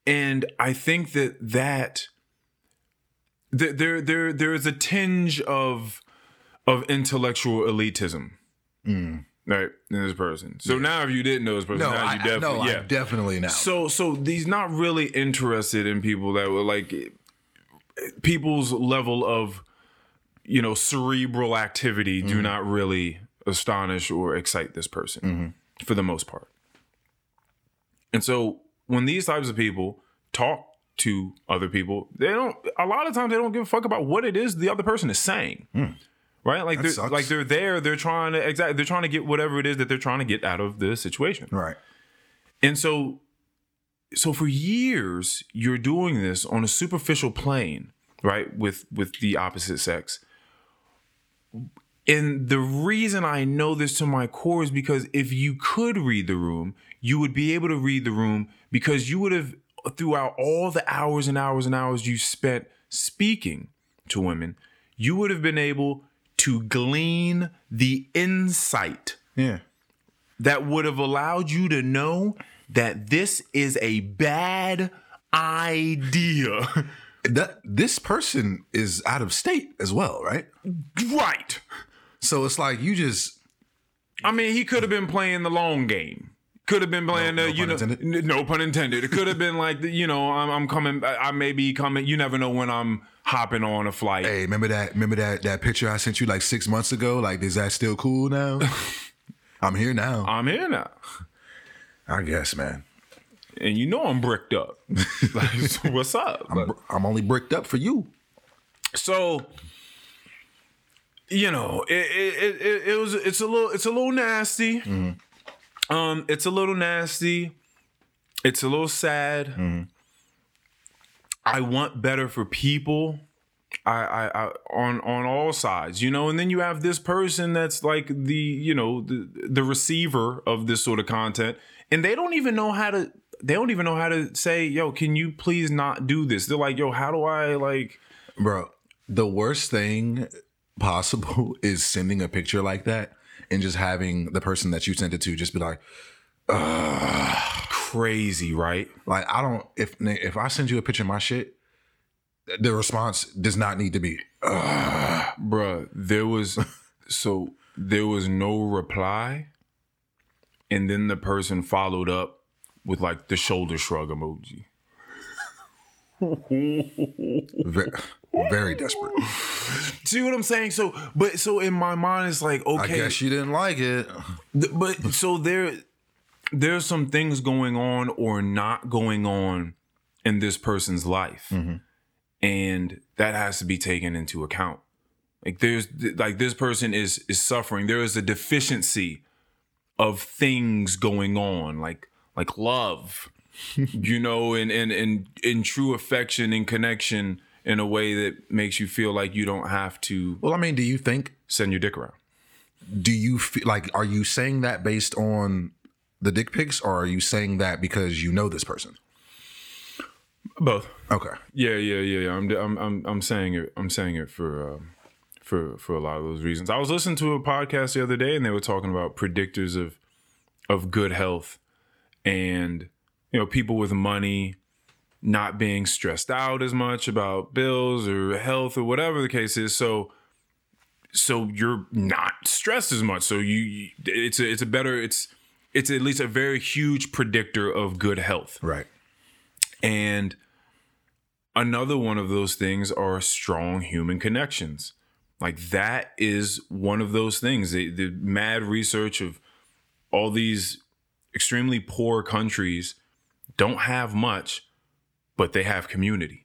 And I think that there is a tinge of intellectual elitism, right, in this person. So now, if you didn't know this person, I'm definitely not. So he's not really interested in people that were like people's level of, cerebral activity do not really astonish or excite this person for the most part. And so when these types of people talk to other people, a lot of times they don't give a fuck about what it is the other person is saying. Right? Like they're trying to get whatever it is that they're trying to get out of the situation. Right. And so for years you're doing this on a superficial plane, right? With the opposite sex. And the reason I know this to my core is because if you could read the room, you would be able to read the room because you would have, throughout all the hours and hours and hours you spent speaking to women, you would have been able to glean the insight that would have allowed you to know that this is a bad idea. That this person is out of state as well, right? Right. So it's like he could have been playing the long game. Could have been playing no pun intended. It could have been like, I'm coming. I may be coming. You never know when I'm hopping on a flight. Hey, remember that picture I sent you like 6 months ago? Like, is that still cool now? I'm here now. I guess, man. And I'm bricked up. Like, so what's up? I'm only bricked up for you. So, it's a little nasty. Mm-hmm. It's a little nasty. It's a little sad. Mm-hmm. I want better for people. I on all sides, and then you have this person that's like the receiver of this sort of content, and they don't even know how to. They don't even know how to say, yo, can you please not do this? They're like, yo, how do I like... Bro, the worst thing possible is sending a picture like that and just having the person that you sent it to just be like, crazy, right? Like, I don't... If I send you a picture of my shit, the response does not need to be, Bro, there was no reply. And then the person followed up with like the shoulder shrug emoji. Very, very desperate. See what I'm saying? So in my mind, it's like, okay, I guess you didn't like it. But so there's some things going on or not going on in this person's life. Mm-hmm. And that has to be taken into account. Like this person is suffering. There is a deficiency of things going on. Like love, and true affection and connection in a way that makes you feel like you don't have to. Well, I mean, do you think send your dick around? Do you feel like, are you saying that based on the dick pics, or are you saying that because you know this person? Both. Okay. Yeah. I'm saying it for a lot of those reasons. I was listening to a podcast the other day, and they were talking about predictors of good health. And, people with money not being stressed out as much about bills or health or whatever the case is. So you're not stressed as much. So it's at least a very huge predictor of good health. Right. And another one of those things are strong human connections. Like that is one of those things. The mad research of all these extremely poor countries don't have much, but they have community.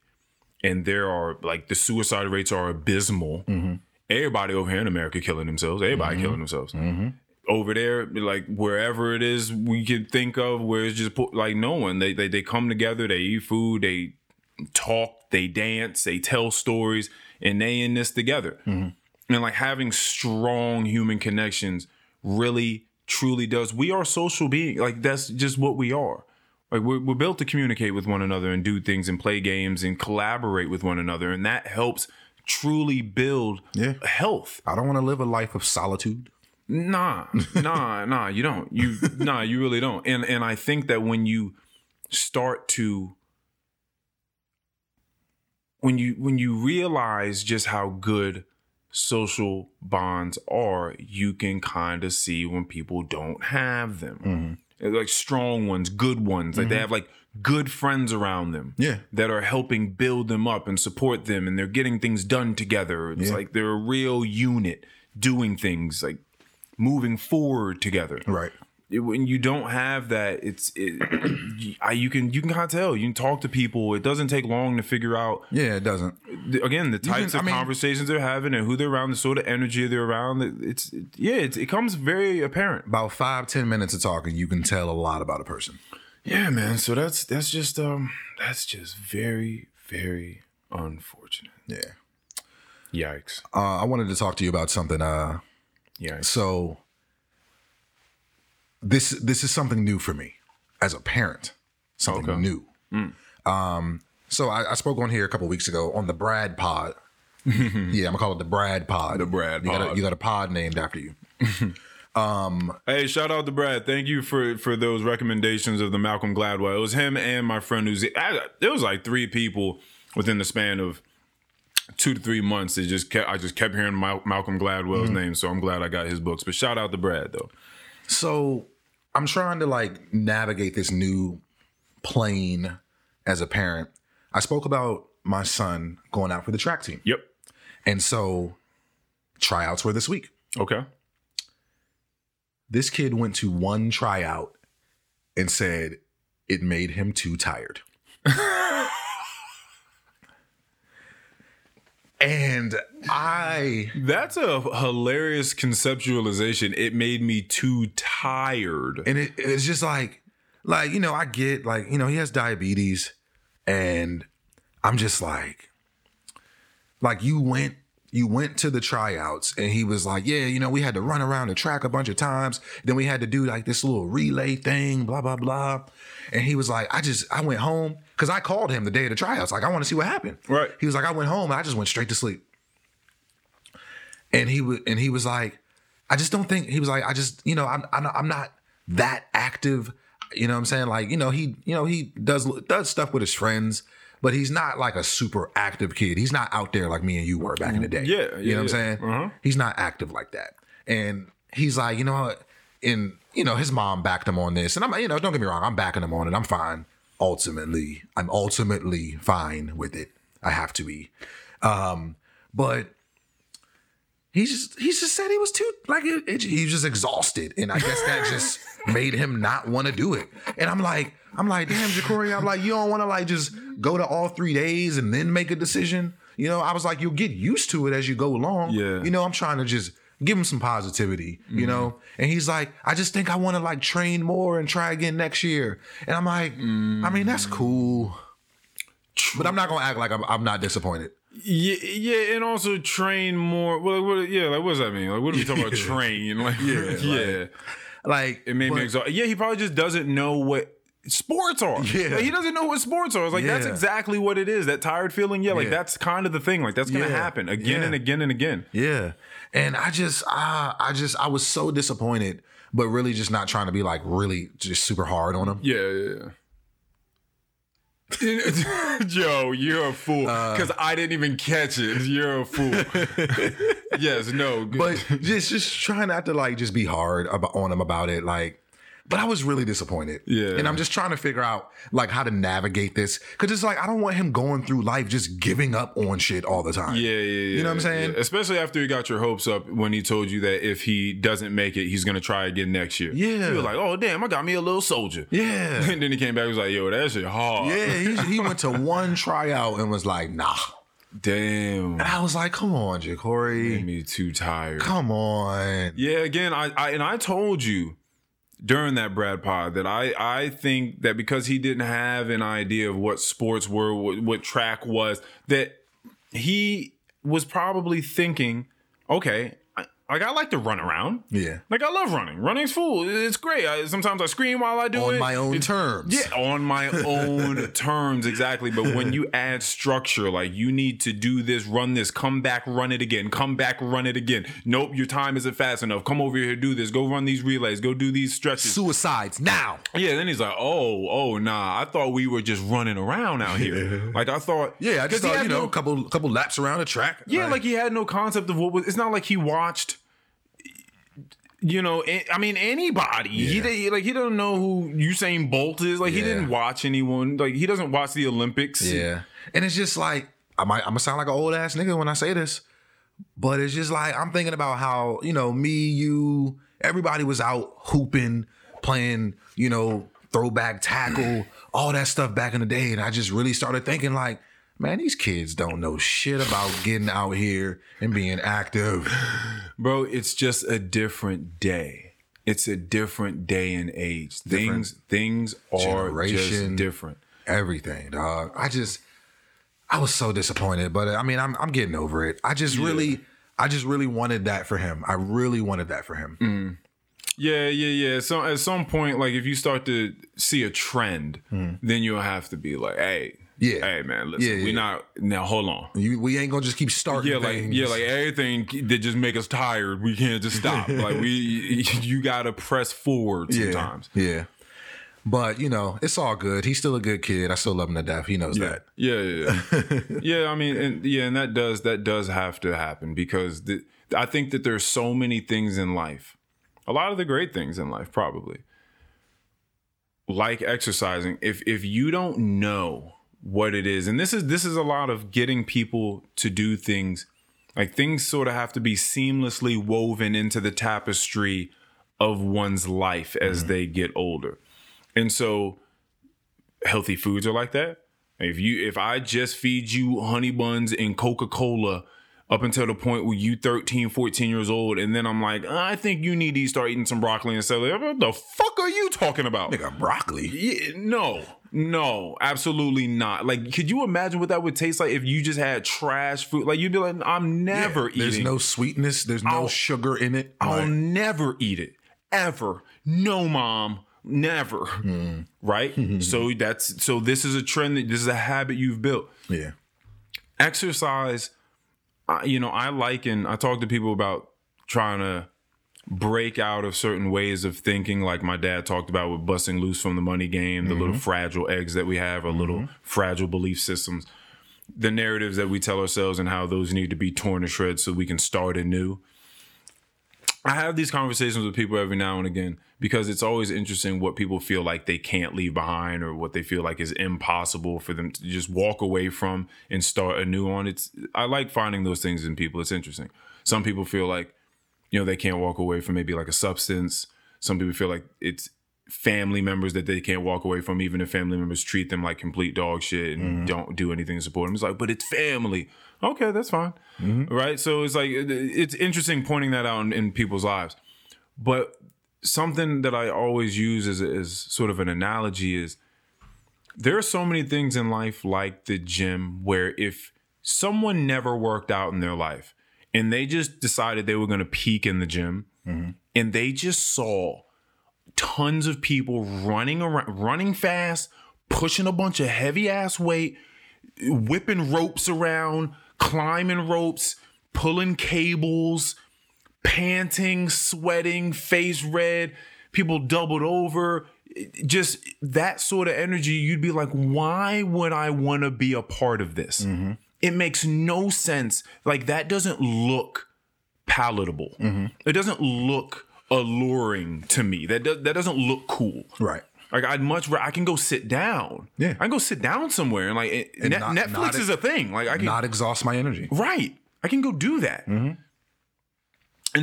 And there are like the suicide rates are abysmal. Mm-hmm. Everybody over here in America killing themselves. Everybody killing themselves. Mm-hmm. Over there, like wherever it is we can think of where it's just like no one. They come together, they eat food, they talk, they dance, they tell stories, and they in this together. Mm-hmm. And like having strong human connections really truly does. We are social beings. Like that's just what we are. Like, we're built to communicate with one another and do things and play games and collaborate with one another. And that helps truly build health. I don't want to live a life of solitude. Nah, you don't. You really don't. And I think that when you realize just how good social bonds are, you can kind of see when people don't have them. Mm-hmm. Like strong ones, good ones. Like they have like good friends around them that are helping build them up and support them, and they're getting things done together. It's like they're a real unit doing things, like moving forward together. Right. When you don't have that, you can kind of tell. You can talk to people. It doesn't take long to figure out. Yeah, it doesn't. Again, the types of conversations they're having and who they're around, the sort of energy they're around. It comes very apparent. About 5-10 minutes of talking, you can tell a lot about a person. Yeah, man. So that's just very, very unfortunate. Yeah. Yikes. I wanted to talk to you about something. Yikes. So this is something new for me as a parent. Something new. Mm. So I spoke on here a couple of weeks ago on the Brad Pod. Yeah, I'm gonna call it the Brad Pod. The Brad Pod. You got a pod named after you. Hey, shout out to Brad. Thank you for those recommendations of the Malcolm Gladwell. It was him and my friend there was like three people within the span of 2 to 3 months. I just kept hearing Malcolm Gladwell's name, so I'm glad I got his books. But shout out to Brad though. So I'm trying to like navigate this new plane as a parent. I spoke about my son going out for the track team. Yep. And so tryouts were this week. Okay. This kid went to one tryout and said it made him too tired. And that's a hilarious conceptualization. It made me too tired. And it's just like, you know, I get like, you know, he has diabetes, and I'm just like you went to the tryouts, and he was like, yeah, you know, we had to run around the track a bunch of times. Then we had to do like this little relay thing, blah, blah, blah. And he was like, I went home, because I called him the day of the tryouts. Like, I want to see what happened. Right. He was like, I went home and I just went straight to sleep. And he was like, I just don't think, he was like, I just, you know, I'm not that active. You know what I'm saying? Like, you know, he does stuff with his friends, but he's not like a super active kid. He's not out there like me and you were back in the day. Yeah. You know what I'm saying? Uh-huh. He's not active like that. And he's like, you know, and, you know, his mom backed him on this. And I'm, you know, don't get me wrong, I'm backing him on it. I'm fine. I'm ultimately fine with it. I have to be. But he just said he was too, like, he was just exhausted. And I guess that just made him not want to do it. And I'm like, damn, Jacory, I'm like, you don't want to like just go to all 3 days and then make a decision? You know, I was like, you'll get used to it as you go along. Yeah. You know, I'm trying to just give him some positivity, you know? And he's like, I just think I want to like train more and try again next year. And I'm like, I mean, that's cool. But I'm not going to act like I'm not disappointed. Yeah, and also train more. Well, what does that mean? Like, what are we talking about train? Like, like it made me exhausted. Yeah, he probably just doesn't know what sports are. Yeah. Like, he doesn't know what sports are. I was like, that's exactly what it is. That tired feeling. Yeah. Like that's kind of the thing. Like that's going to happen again and again and again. Yeah. And I was so disappointed, but really just not trying to be like really just super hard on him. Yeah. Joe, you're a fool. Because I didn't even catch it. You're a fool. Yes. No. But just try not to like, just be hard on him about it. Like, but I was really disappointed. Yeah. And I'm just trying to figure out like how to navigate this. Cause it's like, I don't want him going through life just giving up on shit all the time. Yeah. You know what I'm saying? Yeah. Especially after he got your hopes up when he told you that if he doesn't make it, he's going to try again next year. Yeah. You were like, oh damn, I got me a little soldier. Yeah. And then he came back and was like, yo, that shit hard. Yeah. He went to one tryout and was like, nah. Damn. And I was like, come on, Jacory. Made me too tired. Come on. Yeah. Again, I told you during that Brad Pod that I think that because he didn't have an idea of what sports were, what track was, that he was probably thinking, okay, Like, I like to run around. Yeah. Like, I love running. Running's cool. It's great. Sometimes I scream while I do it. On my own terms. Yeah, on my own terms, exactly. But when you add structure, like, you need to do this, run this, come back, run it again, come back, run it again. Nope, your time isn't fast enough. Come over here, do this. Go run these relays. Go do these stretches. Suicides, now. Yeah, then he's like, nah. I thought we were just running around out here. Like, I thought. Yeah, I just thought, a couple laps around the track. Yeah, like, he had no concept of what was. It's not like he watched. You know, I mean, anybody. Yeah. He doesn't know who Usain Bolt is. Like, he didn't watch anyone. Like, he doesn't watch the Olympics. Yeah. And it's just like, I'm going to sound like an old ass nigga when I say this, but it's just like, I'm thinking about how, me, you, everybody was out hooping, playing, throwback tackle, all that stuff back in the day. And I just really started thinking like, man, these kids don't know shit about getting out here and being active. Bro, it's just a different day. It's a different day and age. Things are just different. Everything, dog. I was so disappointed, but I mean, I'm getting over it. I just really wanted that for him. I really wanted that for him. Mm. Yeah. So at some point, like if you start to see a trend, then you'll have to be like, hey. Yeah. Hey man, listen. Yeah, we're not now. Hold on. We ain't gonna just keep starting. Yeah, like things. Yeah, like everything that just make us tired. We can't just stop. Like you gotta press forward sometimes. Yeah. But it's all good. He's still a good kid. I still love him to death. He knows that. Yeah. Yeah. I mean, and that does have to happen because I think that there's so many things in life. A lot of the great things in life, probably. Like exercising. If you don't know what it is, and this is a lot of getting people to do things, like things sort of have to be seamlessly woven into the tapestry of one's life as they get older. And so healthy foods are like that. If I just feed you honey buns and Coca-Cola up until the point where you 13, 14 years old, and then I'm like, I think you need to start eating some broccoli and celery. What the fuck are you talking about? Nigga, broccoli? Yeah, no, absolutely not. Like, could you imagine what that would taste like if you just had trash food? Like, you'd be like, I'm never eating. There's no sweetness. There's no sugar in it. I'll never eat it. Ever. No, Mom. Never. Mm. Right? So this is a trend. This is a habit you've built. Yeah. Exercise. I talk to people about trying to break out of certain ways of thinking, like my dad talked about with busting loose from the money game, the little fragile eggs that we have, our little fragile belief systems, the narratives that we tell ourselves and how those need to be torn to shreds so we can start anew. I have these conversations with people every now and again because it's always interesting what people feel like they can't leave behind or what they feel like is impossible for them to just walk away from and start anew on. I like finding those things in people. It's interesting. Some people feel like, they can't walk away from maybe like a substance. Some people feel like it's family members that they can't walk away from, even if family members treat them like complete dog shit and don't do anything to support them. It's like, but it's family. Okay, that's fine. Right? So it's like, it's interesting pointing that out in people's lives. But something that I always use as sort of an analogy is there are so many things in life like the gym where if someone never worked out in their life and they just decided they were going to peak in the gym and they just saw tons of people running around, running fast, pushing a bunch of heavy ass weight, whipping ropes around, climbing ropes, pulling cables, panting, sweating, face red, people doubled over, just that sort of energy. You'd be like, why would I want to be a part of this? It makes no sense. Like, that doesn't look palatable. It doesn't look alluring to me. That doesn't look cool. Right. Like, I'd much rather, I can go sit down. Yeah. I can go sit down somewhere. And like, Netflix is a thing. Like, I can not exhaust my energy. Right. I can go do that. And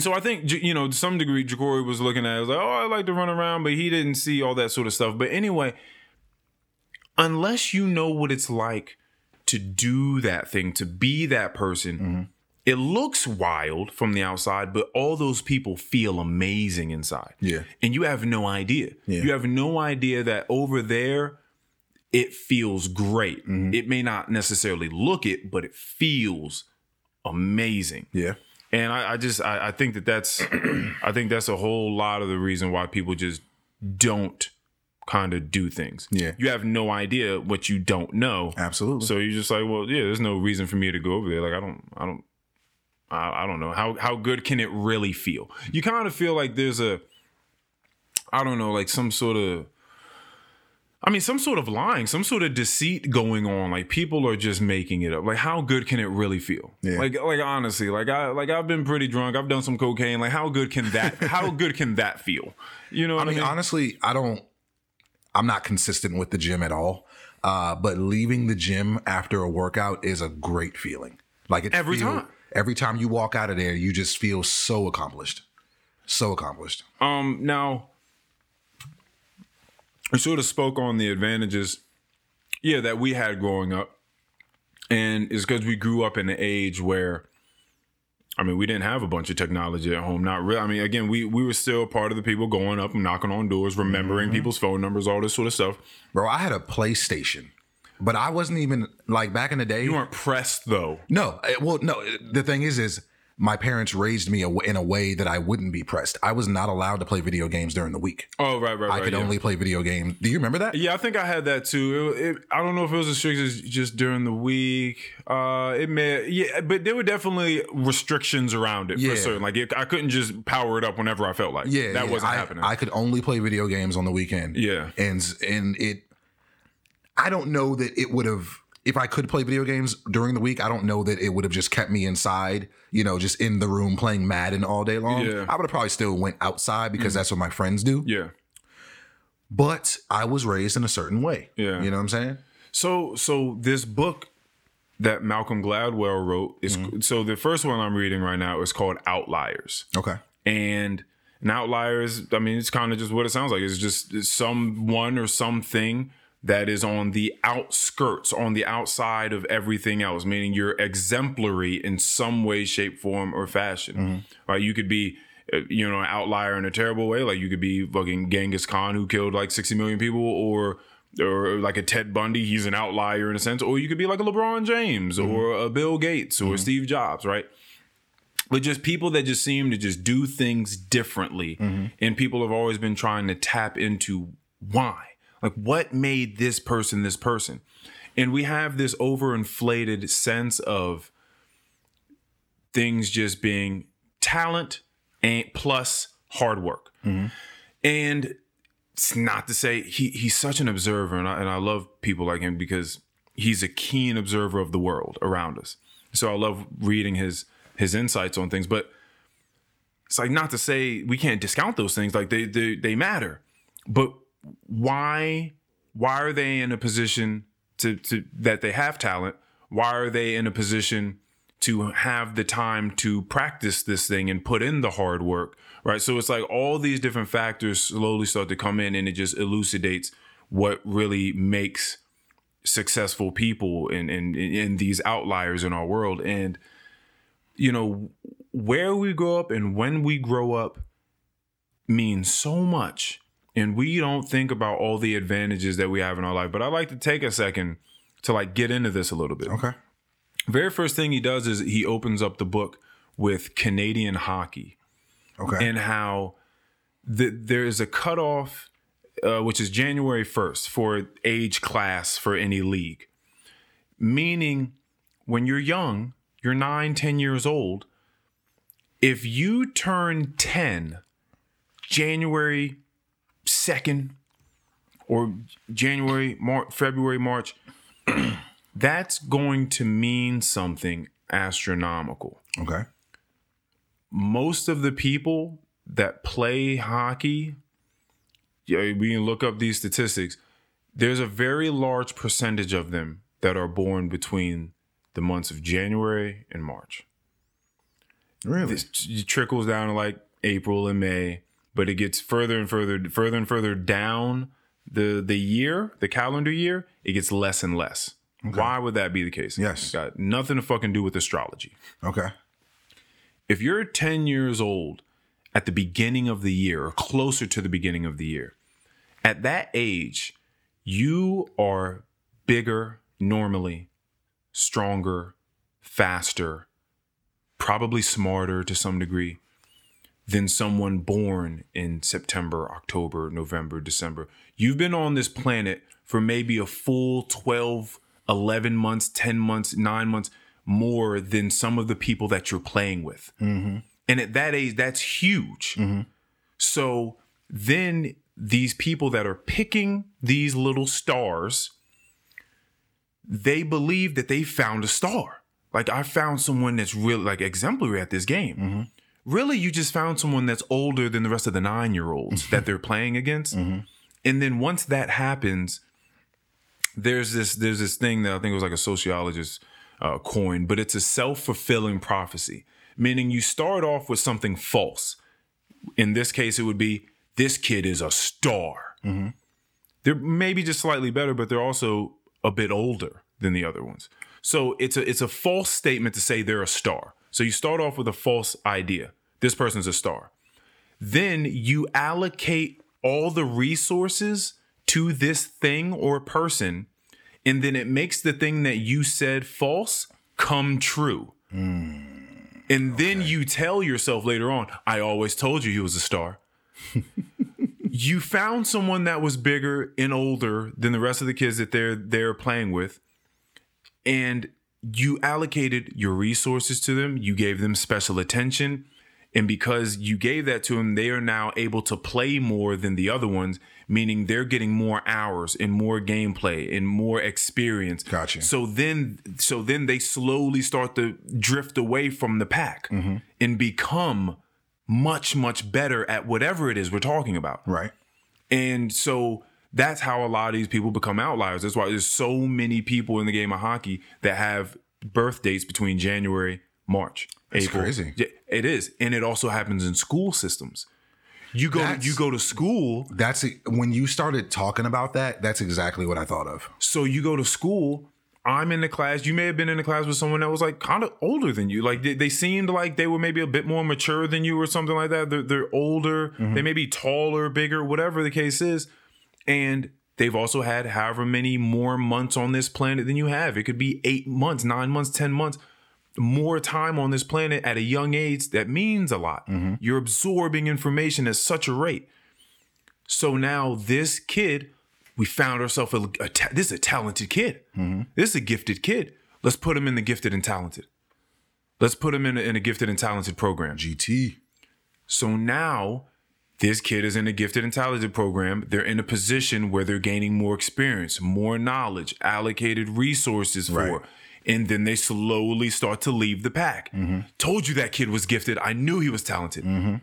so I think, to some degree, Jacory was looking at it. I was like, I like to run around, but he didn't see all that sort of stuff. But anyway, unless you know what it's like to do that thing, to be that person, it looks wild from the outside, but all those people feel amazing inside. Yeah. And you have no idea. Yeah. You have no idea that over there, it feels great. It may not necessarily look it, but it feels amazing. Yeah. And I think that that's, I think that's a whole lot of the reason why people just don't kind of do things. Yeah. You have no idea what you don't know. Absolutely. So you're just like, well, yeah, there's no reason for me to go over there. Like, I don't know. How good can it really feel? You kind of feel like there's a, I don't know, like some sort of, I mean, some sort of lying, some sort of deceit going on. Like, people are just making it up. Like, how good can it really feel? Yeah. Like honestly, I've been pretty drunk. I've done some cocaine. Like, how good can that feel? You know what I mean? Honestly, I'm not consistent with the gym at all. But leaving the gym after a workout is a great feeling. Like, every time you walk out of there, you just feel so accomplished. So accomplished. Now, we sort of spoke on the advantages, yeah, that we had growing up. And it's because we grew up in an age where, I mean, we didn't have a bunch of technology at home. Not really. I mean, again, we were still part of the people going up and knocking on doors, remembering people's phone numbers, all this sort of stuff. Bro, I had a PlayStation. But I wasn't even, like, back in the day. You weren't pressed, though. No. Well, no. The thing is my parents raised me in a way that I wouldn't be pressed. I was not allowed to play video games during the week. Oh, right. I could only play video games. Do you remember that? Yeah, I think I had that, too. I don't know if it was restrictions just during the week. But there were definitely restrictions around it for certain. Like, I couldn't just power it up whenever I felt like it. Yeah. That wasn't happening. I could only play video games on the weekend. Yeah. And it... I don't know that it would have, if I could play video games during the week, I don't know that it would have just kept me inside, you know, just in the room playing Madden all day long. Yeah. I would have probably still went outside because that's what my friends do. Yeah. But I was raised in a certain way. Yeah. You know what I'm saying? So this book that Malcolm Gladwell wrote is, so the first one I'm reading right now is called Outliers. Okay. And outliers, I mean, it's kind of just what it sounds like. It's just someone or something that is on the outskirts, on the outside of everything else, meaning you're exemplary in some way, shape, form, or fashion. Right? You could be, you know, an outlier in a terrible way. Like, you could be fucking Genghis Khan, who killed like 60 million people, or like a Ted Bundy. He's an outlier in a sense. Or you could be like a LeBron James or a Bill Gates or Steve Jobs, right? But just people that just seem to just do things differently. And people have always been trying to tap into why. Like, what made this person? And we have this overinflated sense of things just being talent and plus hard work. And it's not to say he's such an observer, and I love people like him because he's a keen observer of the world around us. So I love reading his insights on things. But it's like, not to say we can't discount those things. Like, they matter. But why are they in a position to that they have talent? Why are they in a position to have the time to practice this thing and put in the hard work, right? So it's like all these different factors slowly start to come in, and it just elucidates what really makes successful people and these outliers in our world. And, you know, where we grow up and when we grow up means so much. And we don't think about all the advantages that we have in our life. But I'd like to take a second to like get into this a little bit. Okay. Very first thing he does is he opens up the book with Canadian hockey. Okay. And how there is a cutoff, which is January 1st, for age class for any league. Meaning, when you're young, you're 9, 10 years old. If you turn 10 January 2nd or January, February, March, that's going to mean something astronomical. Okay. Most of the people that play hockey, we can look up these statistics. There's a very large percentage of them that are born between the months of January and March. Really? This trickles down to like April and May. But it gets further and further down the year, the calendar year. It gets less and less. Okay. Why would that be the case? Yes. It's got nothing to fucking do with astrology. Okay. If you're 10 years old at the beginning of the year, or closer to the beginning of the year, at that age, you are bigger normally, stronger, faster, probably smarter to some degree than someone born in September, October, November, December. You've been on this planet for maybe a full 12, 11 months, 10 months, 9 months more than some of the people that you're playing with. Mm-hmm. And at that age, that's huge. Mm-hmm. So then these people that are picking these little stars, they believe that they found a star. Like, I found someone that's really like exemplary at this game. Mm-hmm. Really, you just found someone that's older than the rest of the 9-year-olds that they're playing against. Mm-hmm. And then once that happens, there's this thing that I think it was like a sociologist coined, but it's a self-fulfilling prophecy, meaning you start off with something false. In this case, it would be, this kid is a star. Mm-hmm. They're maybe just slightly better, but they're also a bit older than the other ones. So it's a false statement to say they're a star. So you start off with a false idea. This person's a star. Then you allocate all the resources to this thing or person, and then it makes the thing that you said false come true. And then you tell yourself later on, I always told you he was a star. You found someone that was bigger and older than the rest of the kids that they're playing with, and you allocated your resources to them. You gave them special attention. And because you gave that to them, they are now able to play more than the other ones, meaning they're getting more hours and more gameplay and more experience. Gotcha. So then they slowly start to drift away from the pack mm-hmm. and become much, much better at whatever it is we're talking about. Right. And so that's how a lot of these people become outliers. That's why there's so many people in the game of hockey that have birth dates between January, March, April. That's crazy. Yeah, it is. And it also happens in school systems. You go to school. That's it. When you started talking about that, that's exactly what I thought of. So you go to school. I'm in the class. You may have been in the class with someone that was like kind of older than you. Like they seemed like they were maybe a bit more mature than you or something like that. They're older. Mm-hmm. They may be taller, bigger, whatever the case is. And they've also had however many more months on this planet than you have. It could be 8 months, 9 months, 10 months, more time on this planet at a young age. That means a lot. Mm-hmm. You're absorbing information at such a rate. So now this kid, we found ourselves, this is a talented kid. Mm-hmm. This is a gifted kid. Let's put him in the gifted and talented. Let's put him in a gifted and talented program. GT. So now this kid is in a gifted and talented program. They're in a position where they're gaining more experience, more knowledge, allocated resources for, and then they slowly start to leave the pack. Mm-hmm. Told you that kid was gifted. I knew he was talented. Mm-hmm.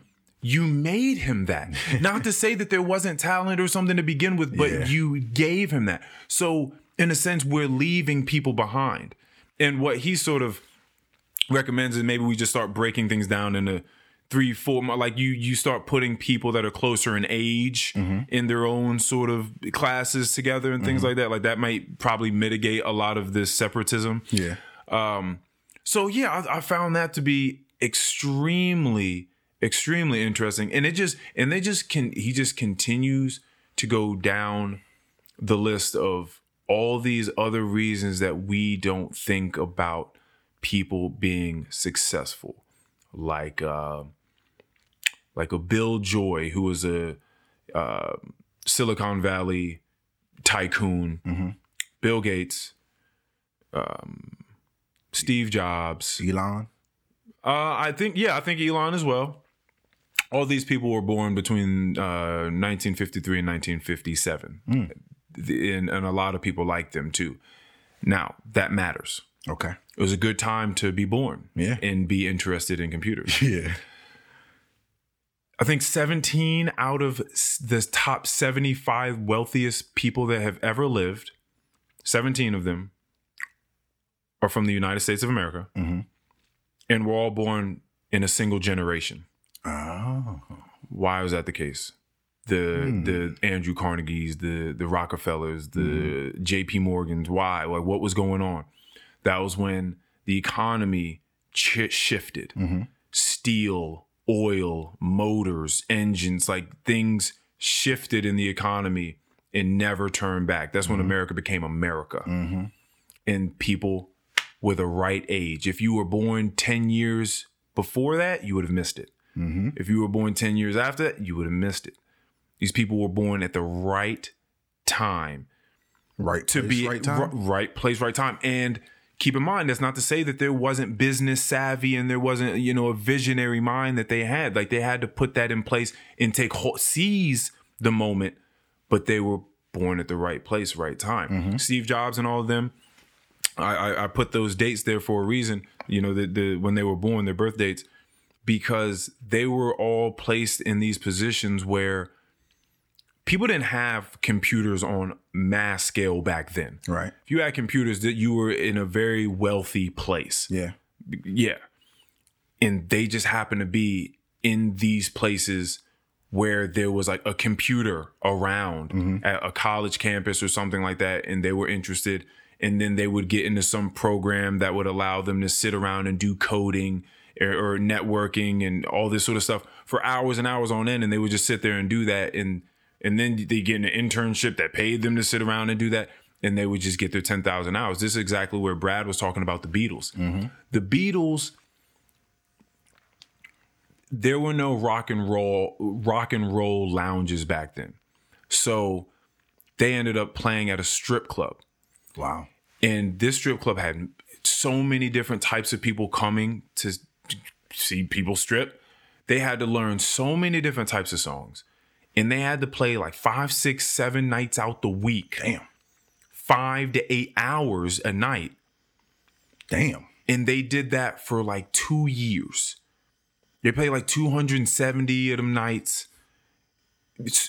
You made him that. Not to say that there wasn't talent or something to begin with, but you gave him that. So in a sense, we're leaving people behind. And what he sort of recommends is maybe we just start breaking things down into 3, 4, like you start putting people that are closer in age mm-hmm. in their own sort of classes together and things mm-hmm. like that. Like that might probably mitigate a lot of this separatism. Yeah. I found that to be extremely, extremely interesting. And he just continues to go down the list of all these other reasons that we don't think about people being successful. Like a Bill Joy, who was a Silicon Valley tycoon, mm-hmm. Bill Gates, Steve Jobs, Elon. I think Elon as well. All these people were born between 1953 and 1957, and a lot of people like them too. Now that matters. Okay. It was a good time to be born and be interested in computers. Yeah. I think 17 out of the top 75 wealthiest people that have ever lived, 17 of them are from the United States of America mm-hmm. and were all born in a single generation. Oh. Why was that the case? The Andrew Carnegies, the Rockefellers, the JP Morgans. Why? Like, what was going on? That was when the economy shifted. Mm-hmm. Steel, oil, motors, engines, like things shifted in the economy and never turned back. That's when America became America. Mm-hmm. And people were the right age. If you were born 10 years before that, you would have missed it. Mm-hmm. If you were born 10 years after that, you would have missed it. These people were born at the right time. Right place, right time. And keep in mind, that's not to say that there wasn't business savvy and there wasn't, you know, a visionary mind that they had. Like, they had to put that in place and seize the moment, but they were born at the right place, right time. Mm-hmm. Steve Jobs and all of them, I put those dates there for a reason, you know, when they were born, their birth dates, because they were all placed in these positions where people didn't have computers on mass scale back then. Right. If you had computers, that you were in a very wealthy place. Yeah. Yeah. And they just happened to be in these places where there was like a computer around mm-hmm. at a college campus or something like that. And they were interested. And then they would get into some program that would allow them to sit around and do coding or networking and all this sort of stuff for hours and hours on end. And they would just sit there and do that. And then they get an internship that paid them to sit around and do that. And they would just get their 10,000 hours. This is exactly where Brad was talking about the Beatles. Mm-hmm. The Beatles, there were no rock and roll lounges back then. So they ended up playing at a strip club. Wow. And this strip club had so many different types of people coming to see people strip. They had to learn so many different types of songs. And they had to play like 5, 6, 7 nights out the week. Damn. 5 to 8 hours a night. Damn. And they did that for like 2 years. They played like 270 of them nights.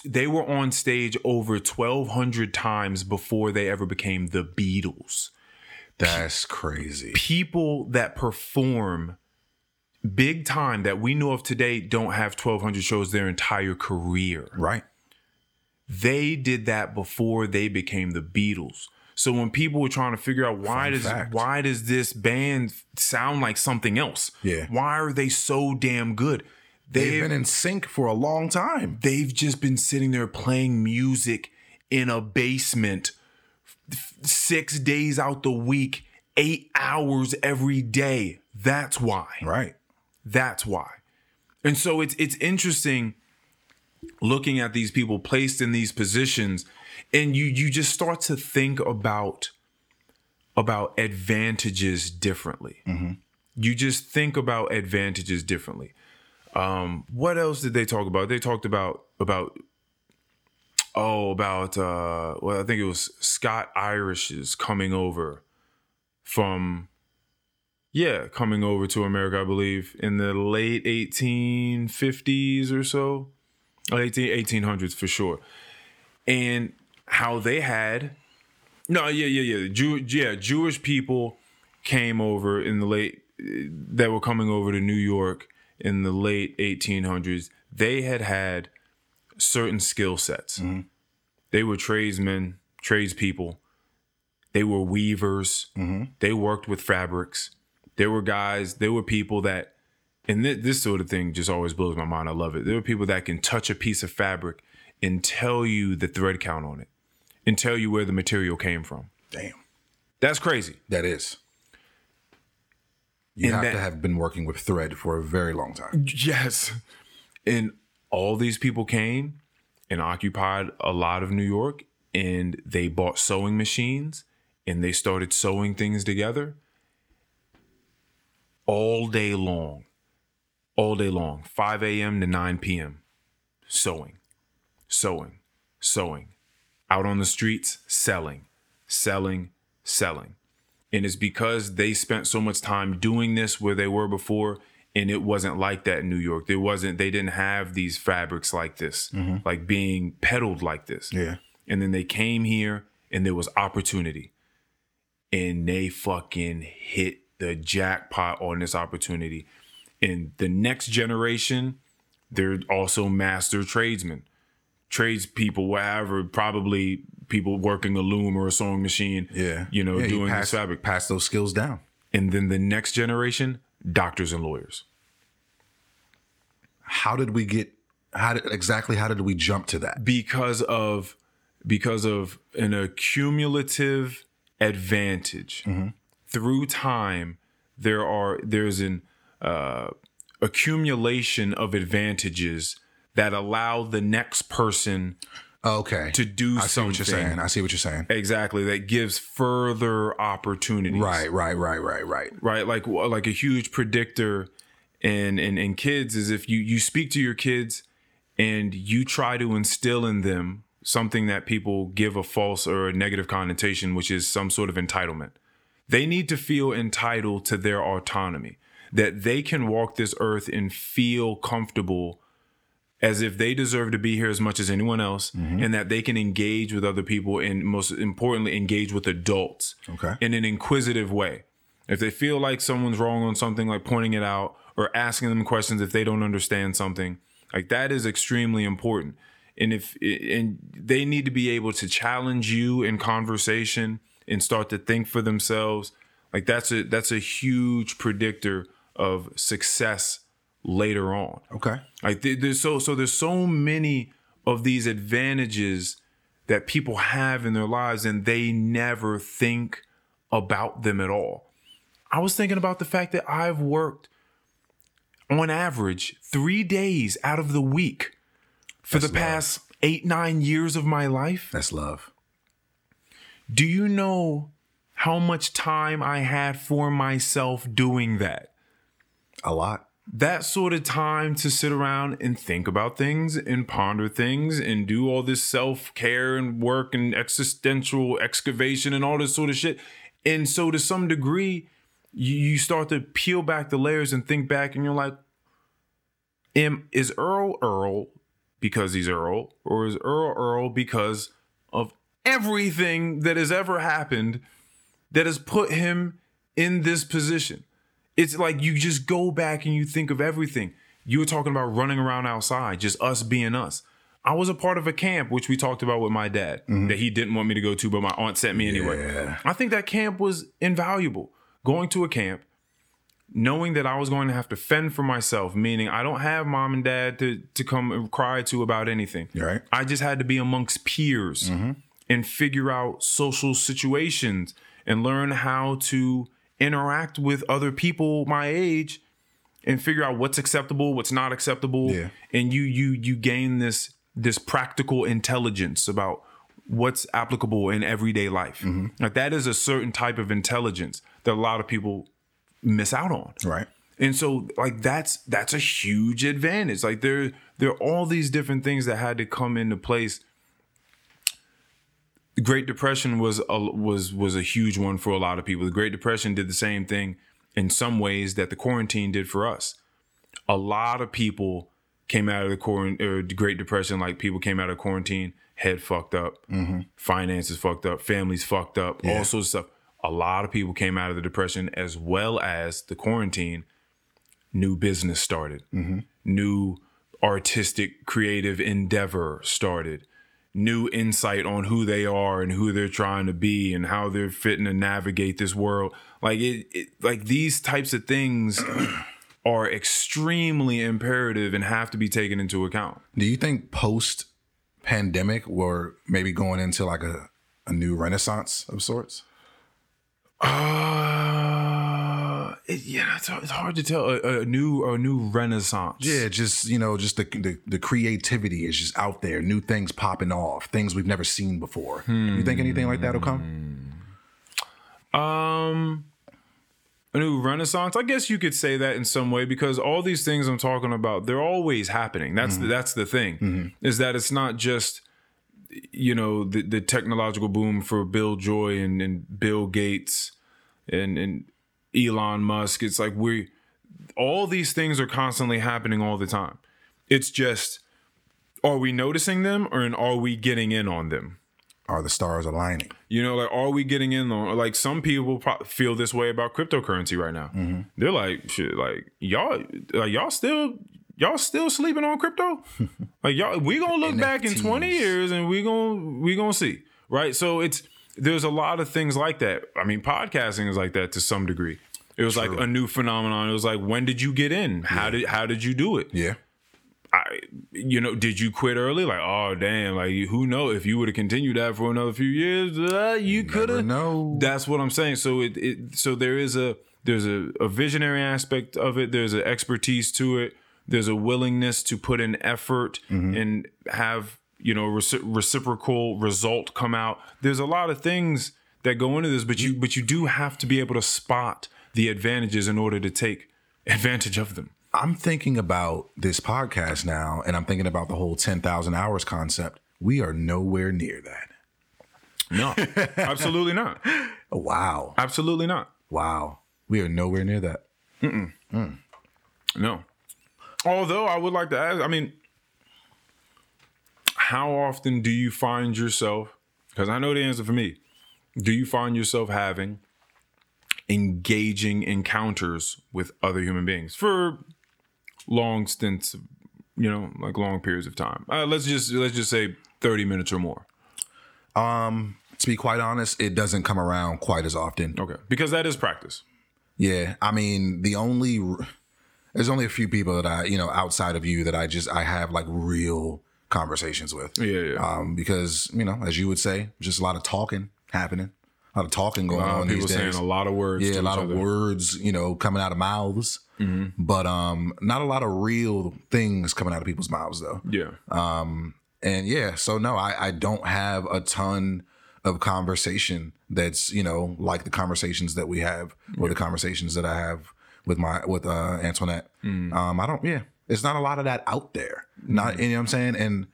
They were on stage over 1,200 times before they ever became the Beatles. That's crazy. People that perform big time that we know of today don't have 1,200 shows their entire career. Right. They did that before they became the Beatles. So when people were trying to figure out why does this band sound like something else? Yeah. Why are they so damn good? They've been in sync for a long time. They've just been sitting there playing music in a basement 6 days out the week, 8 hours every day. That's why. Right. That's why. And so it's interesting looking at these people placed in these positions, and you just start to think about advantages differently. Mm-hmm. You just think about advantages differently. What else did they talk about? They talked about I think it was Scott Irish's coming over to America, I believe, in the late 1850s or so, 1800s for sure. And how they had, Jewish people came over that were coming over to New York in the late 1800s. They had certain skill sets. Mm-hmm. They were tradesmen, tradespeople. They were weavers. Mm-hmm. They worked with fabrics. There were people that, and this sort of thing just always blows my mind. I love it. There were people that can touch a piece of fabric and tell you the thread count on it and tell you where the material came from. Damn. That's crazy. That is. You have to have been working with thread for a very long time. Yes. And all these people came and occupied a lot of New York, and they bought sewing machines and they started sewing things together. All day long, 5 a.m. to 9 p.m., sewing. Out on the streets, selling. And it's because they spent so much time doing this where they were before, and it wasn't like that in New York. They didn't have these fabrics like this, mm-hmm. like being peddled like this. Yeah. And then they came here, and there was opportunity. And they fucking hit the jackpot on this opportunity. And the next generation, they're also master tradesmen, tradespeople, whatever, probably people working a loom or a sewing machine, doing this fabric. Pass those skills down. And then the next generation, doctors and lawyers. How did we jump to that? Because of an accumulative advantage. Mm-hmm. through time, there's an accumulation of advantages that allow the next person to do something. I see what you're saying. Exactly. That gives further opportunities. Right. Like a huge predictor in kids is if you speak to your kids and you try to instill in them something that people give a false or a negative connotation, which is some sort of entitlement. They need to feel entitled to their autonomy, that they can walk this earth and feel comfortable as if they deserve to be here as much as anyone else, mm-hmm. and that they can engage with other people and, most importantly, engage with adults in an inquisitive way. If they feel like someone's wrong on something, like pointing it out or asking them questions if they don't understand something, like that is extremely important. And they need to be able to challenge you in conversation and start to think for themselves. Like that's a huge predictor of success later on. Like there's so many of these advantages that people have in their lives and they never think about them at all. I was thinking about the fact that I've worked on average 3 days out of the week for the past 8-9 years of my life. That's love. Do you know how much time I had for myself doing that? A lot. That sort of time to sit around and think about things and ponder things and do all this self-care and work and existential excavation and all this sort of shit. And so to some degree, you start to peel back the layers and think back and you're like, is Earl because he's Earl? Or is Earl because of everything that has ever happened that has put him in this position? It's like you just go back and you think of everything. You were talking about running around outside, just us being us. I was a part of a camp, which we talked about with my dad, mm-hmm. that he didn't want me to go to, but my aunt sent me anyway. I think that camp was invaluable. Going to a camp, knowing that I was going to have to fend for myself, meaning I don't have mom and dad to come and cry to about anything. Right. I just had to be amongst peers mm-hmm. and figure out social situations and learn how to interact with other people my age and figure out what's acceptable, what's not acceptable. Yeah. And you gain this practical intelligence about what's applicable in everyday life. Mm-hmm. Like that is a certain type of intelligence that a lot of people miss out on. Right. And so like that's a huge advantage. Like there are all these different things that had to come into place. The Great Depression was a huge one for a lot of people. The Great Depression did the same thing in some ways that the quarantine did for us. A lot of people came out of the Great Depression, like people came out of quarantine, head fucked up, mm-hmm. finances fucked up, families fucked up, all sorts of stuff. A lot of people came out of the Depression as well as the quarantine. New business started. Mm-hmm. New artistic, creative endeavor started. New insight on who they are and who they're trying to be and how they're fitting to navigate this world. Like like these types of things are extremely imperative and have to be taken into account. Do you think post pandemic we're maybe going into like a new renaissance of sorts? It's hard to tell. A new renaissance. Yeah, just the creativity is just out there. New things popping off, things we've never seen before. You think anything like that will come? A new renaissance. I guess you could say that in some way because all these things I'm talking about, they're always happening. That's mm-hmm. that's the thing mm-hmm. is that it's not just. You know, the technological boom for Bill Joy and Bill Gates and Elon Musk. It's like all these things are constantly happening all the time. It's just, are we noticing them or are we getting in on them? Are the stars aligning? You know, like, are we getting in on, like, some people feel this way about cryptocurrency right now. Mm-hmm. They're like, shit, like, y'all still sleeping on crypto? Like y'all, we gonna look NFTs. Back in 20 years and we gonna see, right? So there's a lot of things like that. I mean, podcasting is like that to some degree. It was True. Like a new phenomenon. It was like, when did you get in? How did you do it? Yeah. did you quit early? Like, oh damn, like who knows? If you would have continued that for another few years, you could have. No, that's what I'm saying. So so there's a visionary aspect of it. There's an expertise to it. There's a willingness to put in effort and have reciprocal result come out. There's a lot of things that go into this, but you do have to be able to spot the advantages in order to take advantage of them. I'm thinking about this podcast now, and I'm thinking about the whole 10,000 hours concept. We are nowhere near that. No, absolutely not. Wow. Absolutely not. Wow. We are nowhere near that. Mm-mm. Mm. No. Although I would like to ask, I mean, how often do you find yourself, because I know the answer for me, do you find yourself having engaging encounters with other human beings for long stints, like long periods of time? Let's just say 30 minutes or more. To be quite honest, it doesn't come around quite as often. Okay, because that is practice. Yeah, I mean, there's only a few people that I, outside of you, that I have like real conversations with. Yeah. Because as you would say, just a lot of talking happening. A lot of talking going on these days. People saying a lot of words. Yeah, a lot of words, coming out of mouths. Mm-hmm. But not a lot of real things coming out of people's mouths, though. Yeah. And yeah, so no, I don't have a ton of conversation that's, like the conversations that we have or the conversations that I have with Antoinette. Mm-hmm. I don't, it's not a lot of that out there. Not, you know what I'm saying? And,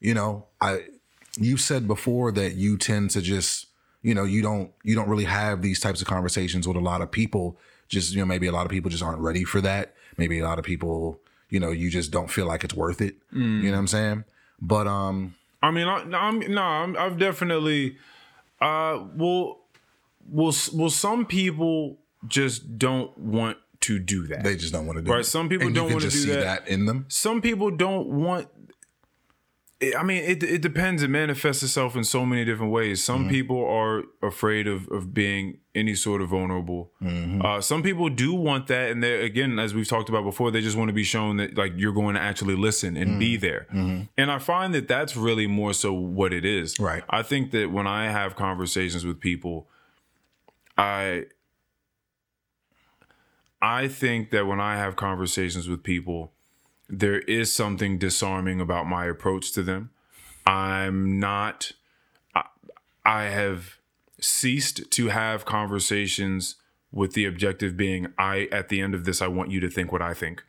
you said before that you tend to just, you don't really have these types of conversations with a lot of people. Just, maybe a lot of people just aren't ready for that. Maybe a lot of people, you just don't feel like it's worth it. Mm. You know what I'm saying? But I mean, I've definitely, some people just don't want to do that. They just don't want to do it. Right? Some people don't want to do that. And you can just see that in them. Some people don't want. I mean, it depends. It manifests itself in so many different ways. Some people are afraid of being any sort of vulnerable. Mm-hmm. Some people do want that. And again, as we've talked about before, they just want to be shown that like you're going to actually listen and be there. Mm-hmm. And I find that that's really more so what it is. Right. I think that when I have conversations with people, I think that when I have conversations with people, there is something disarming about my approach to them. I have ceased to have conversations with the objective being, at the end of this, I want you to think what I think.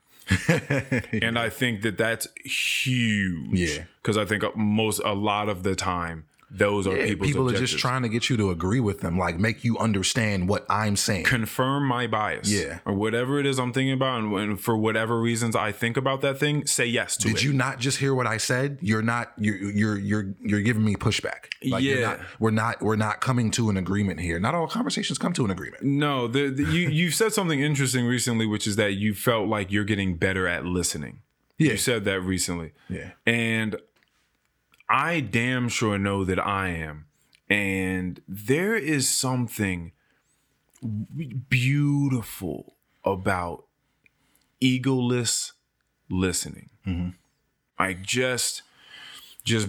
And I think that that's huge. Yeah. Because I think a lot of the time, those are people's objectives. People are just trying to get you to agree with them, like make you understand what I'm saying. Confirm my bias. Yeah. Or whatever it is I'm thinking about. And for whatever reasons I think about that thing, say yes to it. Did you not just hear what I said? You're giving me pushback. Like, yeah. We're not coming to an agreement here. Not all conversations come to an agreement. No. You've said something interesting recently, which is that you felt like you're getting better at listening. Yeah. You said that recently. Yeah. And I damn sure know that I am. And there is something beautiful about egoless listening. Mm-hmm. Like just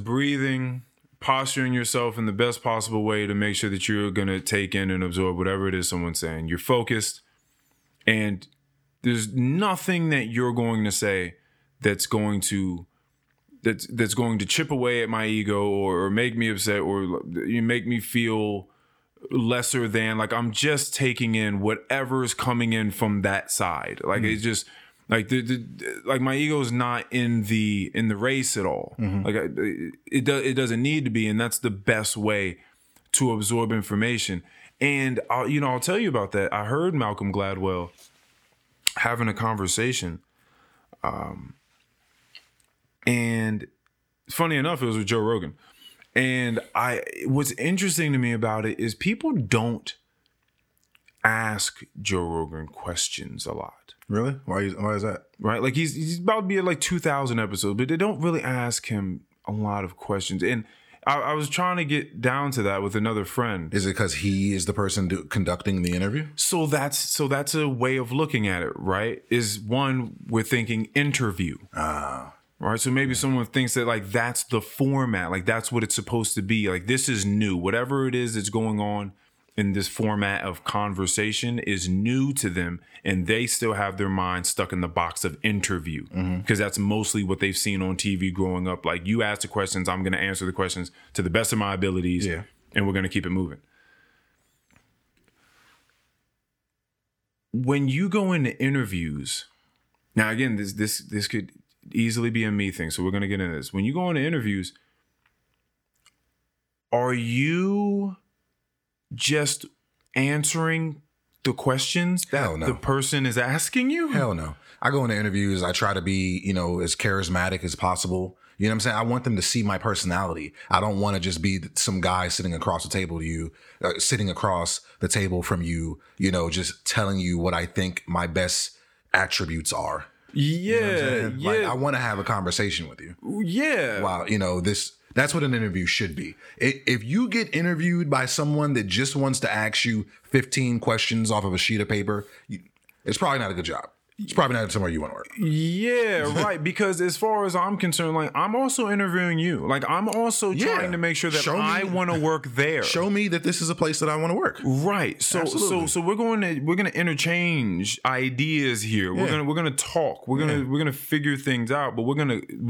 breathing, posturing yourself in the best possible way to make sure that you're going to take in and absorb whatever it is someone's saying. You're focused, and there's nothing that you're going to say that's going to chip away at my ego or make me upset or make me feel lesser than. Like, I'm just taking in whatever's coming in from that side. Like, it's just like like my ego is not in the race at all. Mm-hmm. Like it doesn't need to be, and that's the best way to absorb information. And I'll tell you about that. I heard Malcolm Gladwell having a conversation. And funny enough, it was with Joe Rogan. And what's interesting to me about it is people don't ask Joe Rogan questions a lot. Really? Why is that? Right? Like he's about to be at like 2,000 episodes, but they don't really ask him a lot of questions. And I was trying to get down to that with another friend. Is it because he is the person conducting the interview? So that's a way of looking at it, right? Is one, we're thinking interview. Right. So maybe someone thinks that like that's the format, like that's what it's supposed to be. Like this is new. Whatever it is that's going on in this format of conversation is new to them, and they still have their mind stuck in the box of interview because that's mostly what they've seen on TV growing up. Like you ask the questions, I'm going to answer the questions to the best of my abilities, and we're going to keep it moving. When you go into interviews, now again, this could easily be a me thing, so we're going to get into this. When you go into interviews, are you just answering the questions that the person is asking you? Hell no. I go into interviews, I try to be, you know, as charismatic as possible. You know what I'm saying? I want them to see my personality. I don't want to just be some guy sitting across the table from you, you know, just telling you what I think my best attributes are. Yeah. Like, I want to have a conversation with you. Yeah. Wow. You know, that's what an interview should be. If you get interviewed by someone that just wants to ask you 15 questions off of a sheet of paper, it's probably not a good job. It's probably not somewhere you want to work. Yeah, right. Because as far as I'm concerned, like I'm also interviewing you. Like I'm also trying to make sure that I want to work there. Show me that this is a place that I want to work. Right. So so we're going to interchange ideas here. Yeah. We're going to talk. We're going to figure things out, but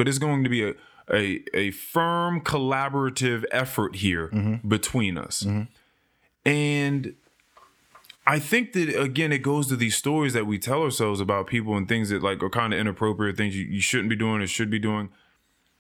it's going to be a firm collaborative effort here between us. Mm-hmm. And I think that, again, it goes to these stories that we tell ourselves about people and things that like are kind of inappropriate, things you shouldn't be doing or should be doing.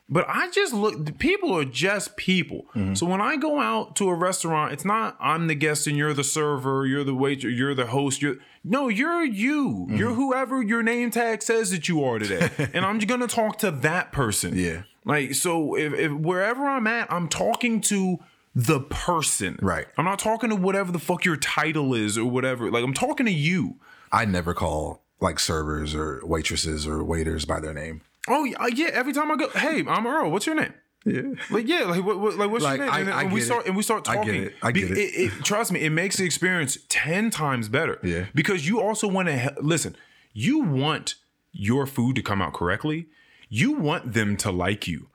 But I just people are just people. Mm-hmm. So when I go out to a restaurant, it's not I'm the guest and you're the server, you're the waiter, you're the host. You're you. Mm-hmm. You're whoever your name tag says that you are today. And I'm just going to talk to that person. Yeah. Like, so if wherever I'm at, I'm talking to the person. Right. I'm not talking to whatever the fuck your title is or whatever. Like, I'm talking to you. I never call like servers or waitresses or waiters by their name. Oh, yeah. Every time I go, hey, I'm Earl. What's your name? Yeah. Like, yeah. Like, what's your name? And we start talking. I get it. Trust me, it makes the experience 10 times better. Yeah. Because you also want to, listen, you want your food to come out correctly. You want them to like you.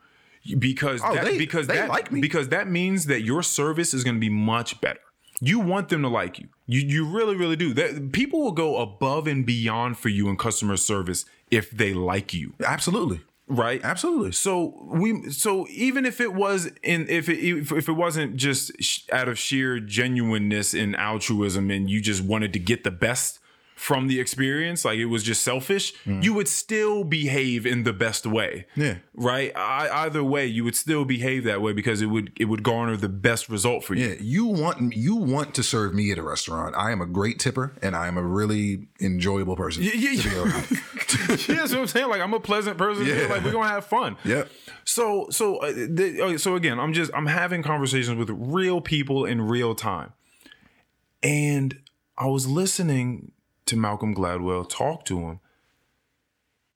Because they like me. Because that means that your service is going to be much better. You want them to like you. You really, really do. That people will go above and beyond for you in customer service if they like you. Absolutely. Right? Absolutely. So even if it was if it wasn't just out of sheer genuineness and altruism and you just wanted to get the best from the experience, like it was just selfish, you would still behave in the best way. Yeah. Right? Either way, you would still behave that way because it would garner the best result for you. Yeah. You want to serve me at a restaurant. I am a great tipper and I am a really enjoyable person. Yeah. That's what I'm saying. Like I'm a pleasant person. Yeah. Like we're going to have fun. Yeah. So again, I'm having conversations with real people in real time. And I was listening to Malcolm Gladwell, talk to him,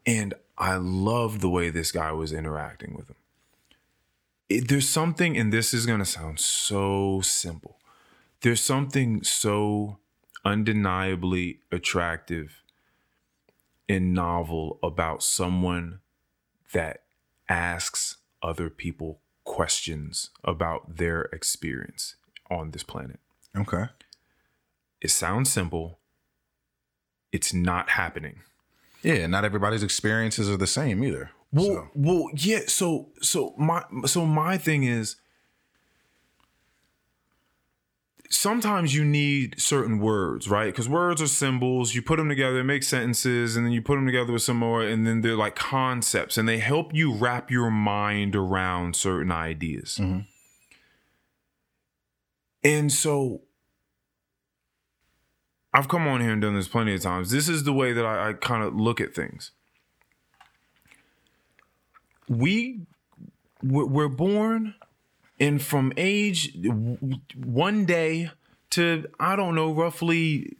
and I love the way this guy was interacting with him. There's something, and this is going to sound so simple, there's something so undeniably attractive and novel about someone that asks other people questions about their experience on this planet. Okay. It sounds simple. It's not happening. Yeah, not everybody's experiences are the same either. Well, yeah. So my thing is, sometimes you need certain words, right? Because words are symbols. You put them together, it makes sentences, and then you put them together with some more, and then they're like concepts, and they help you wrap your mind around certain ideas. Mm-hmm. And so I've come on here and done this plenty of times. This is the way that I kind of look at things. We're born, and from age 1 day to, I don't know, roughly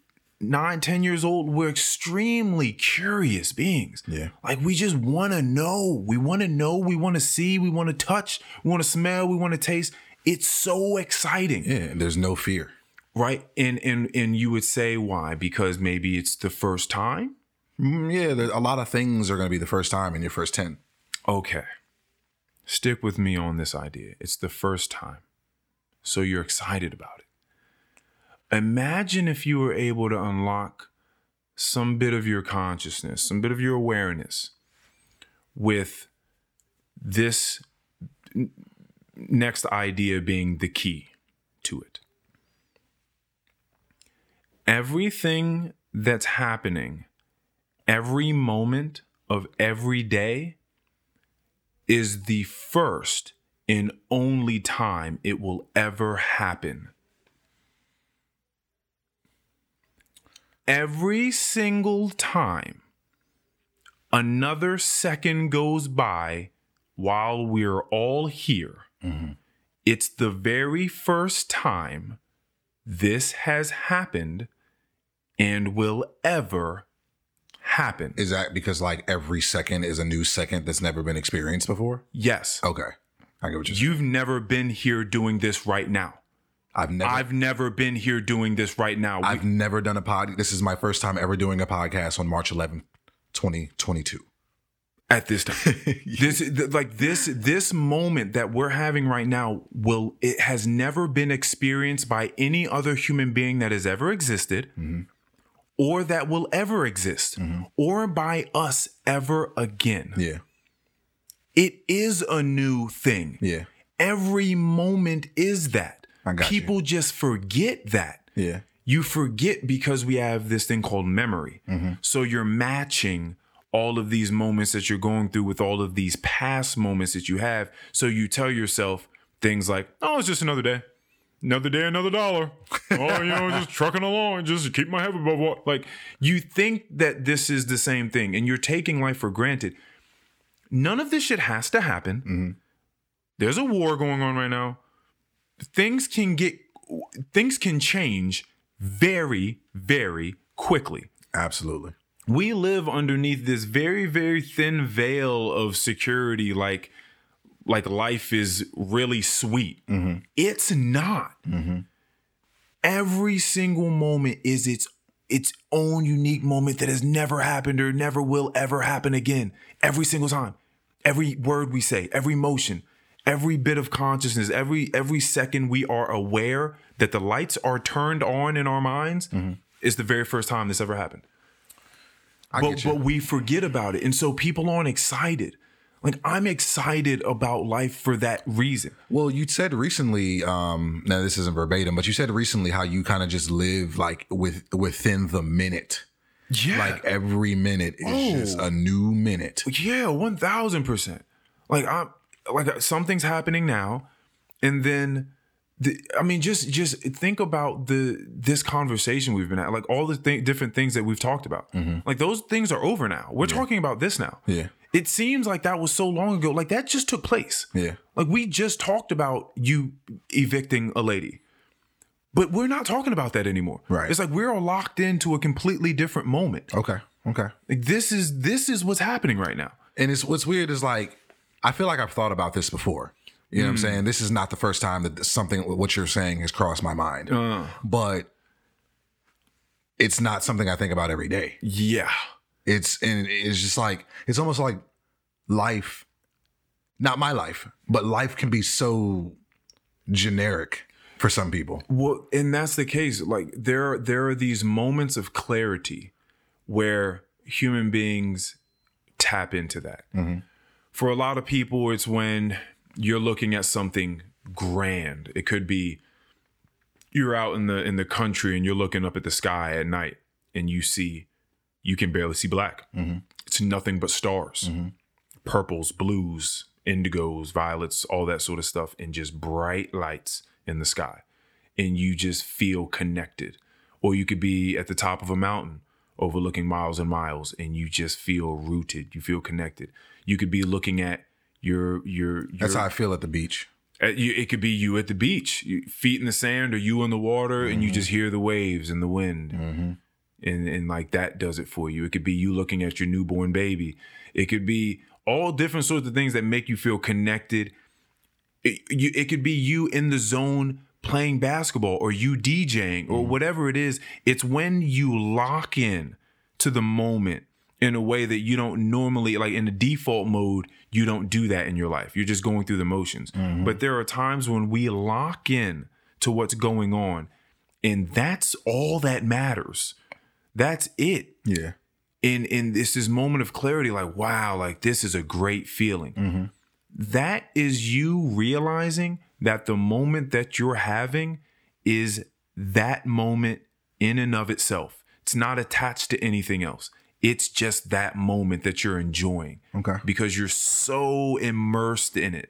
9-10 years old, we're extremely curious beings. Yeah. Like we just want to know. We want to know. We want to see. We want to touch. We want to smell. We want to taste. It's so exciting. Yeah, and there's no fear. Right. And you would say why? Because maybe it's the first time. Yeah. A lot of things are going to be the first time in your first 10. Okay, stick with me on this idea. It's the first time, so you're excited about it. Imagine if you were able to unlock some bit of your consciousness, some bit of your awareness with this next idea being the key to it. Everything that's happening, every moment of every day is the first and only time it will ever happen. Every single time another second goes by while we're all here, mm-hmm. It's the very first time this has happened and will ever happen. Is that because like every second is a new second that's never been experienced before? Yes. Okay. I get what you're saying. You've never been here doing this right now. I've never been here doing this right now. I've never done a pod. This is my first time ever doing a podcast on March 11th, 2022. At this time. This moment that we're having right now it has never been experienced by any other human being that has ever existed, mm-hmm. or that will ever exist, mm-hmm. or by us ever again. Yeah. It is a new thing. Yeah. Every moment is that. I got you. People just forget that. Yeah. You forget because we have this thing called memory. Mm-hmm. So you're matching all of these moments that you're going through with all of these past moments that you have. So you tell yourself things like, oh, it's just another day, another dollar. Oh, just trucking along, just keep my head above water. Like you think that this is the same thing and you're taking life for granted. None of this shit has to happen. Mm-hmm. There's a war going on right now. Things can change very, very quickly. Absolutely. We live underneath this very, very thin veil of security, like life is really sweet. Mm-hmm. It's not. Mm-hmm. Every single moment is its own unique moment that has never happened or never will ever happen again. Every single time, every word we say, every motion, every bit of consciousness, every second we are aware that the lights are turned on in our minds, mm-hmm. is the very first time this ever happened. But we forget about it. And so people aren't excited. Like I'm excited about life for that reason. Well, you said recently, now this isn't verbatim, but you said recently how you kind of just live like within the minute. Yeah. Like every minute is just a new minute. Yeah. 1000%. Like something's happening now. And then just think about this conversation we've been at, like all the different things that we've talked about. Mm-hmm. Like those things are over now. We're talking about this now. Yeah. It seems like that was so long ago. Like that just took place. Yeah. Like we just talked about you evicting a lady, but we're not talking about that anymore. Right. It's like we're all locked into a completely different moment. Okay. Like this is what's happening right now. And it's what's weird is like I feel like I've thought about this before. You know what I'm saying? This is not the first time that what you're saying has crossed my mind, but it's not something I think about every day. Yeah. It's just like, it's almost like life, not my life, but life can be so generic for some people. Well, and that's the case. Like there are these moments of clarity where human beings tap into that. Mm-hmm. For a lot of people, it's when you're looking at something grand. It could be you're out in the country and you're looking up at the sky at night and you can barely see black. Mm-hmm. It's nothing but stars, mm-hmm. purples, blues, indigos, violets, all that sort of stuff, and just bright lights in the sky. And you just feel connected. Or you could be at the top of a mountain overlooking miles and miles and you just feel rooted. You feel connected. You could be looking at your that's how I feel at the beach. It could be you at the beach, feet in the sand, or you in the water, mm-hmm. and you just hear the waves and the wind, mm-hmm. and like that does it for you. It could be you looking at your newborn baby. It could be all different sorts of things that make you feel connected. It could be you in the zone playing basketball, or you DJing, or mm-hmm. whatever it is. It's when you lock in to the moment in a way that you don't normally, like in the default mode, you don't do that in your life. You're just going through the motions. Mm-hmm. But there are times when we lock in to what's going on, and that's all that matters. That's it. Yeah. And it's this moment of clarity, like, wow, like this is a great feeling. Mm-hmm. That is you realizing that the moment that you're having is that moment in and of itself. It's not attached to anything else. It's just that moment that you're enjoying. Okay. Because you're so immersed in it.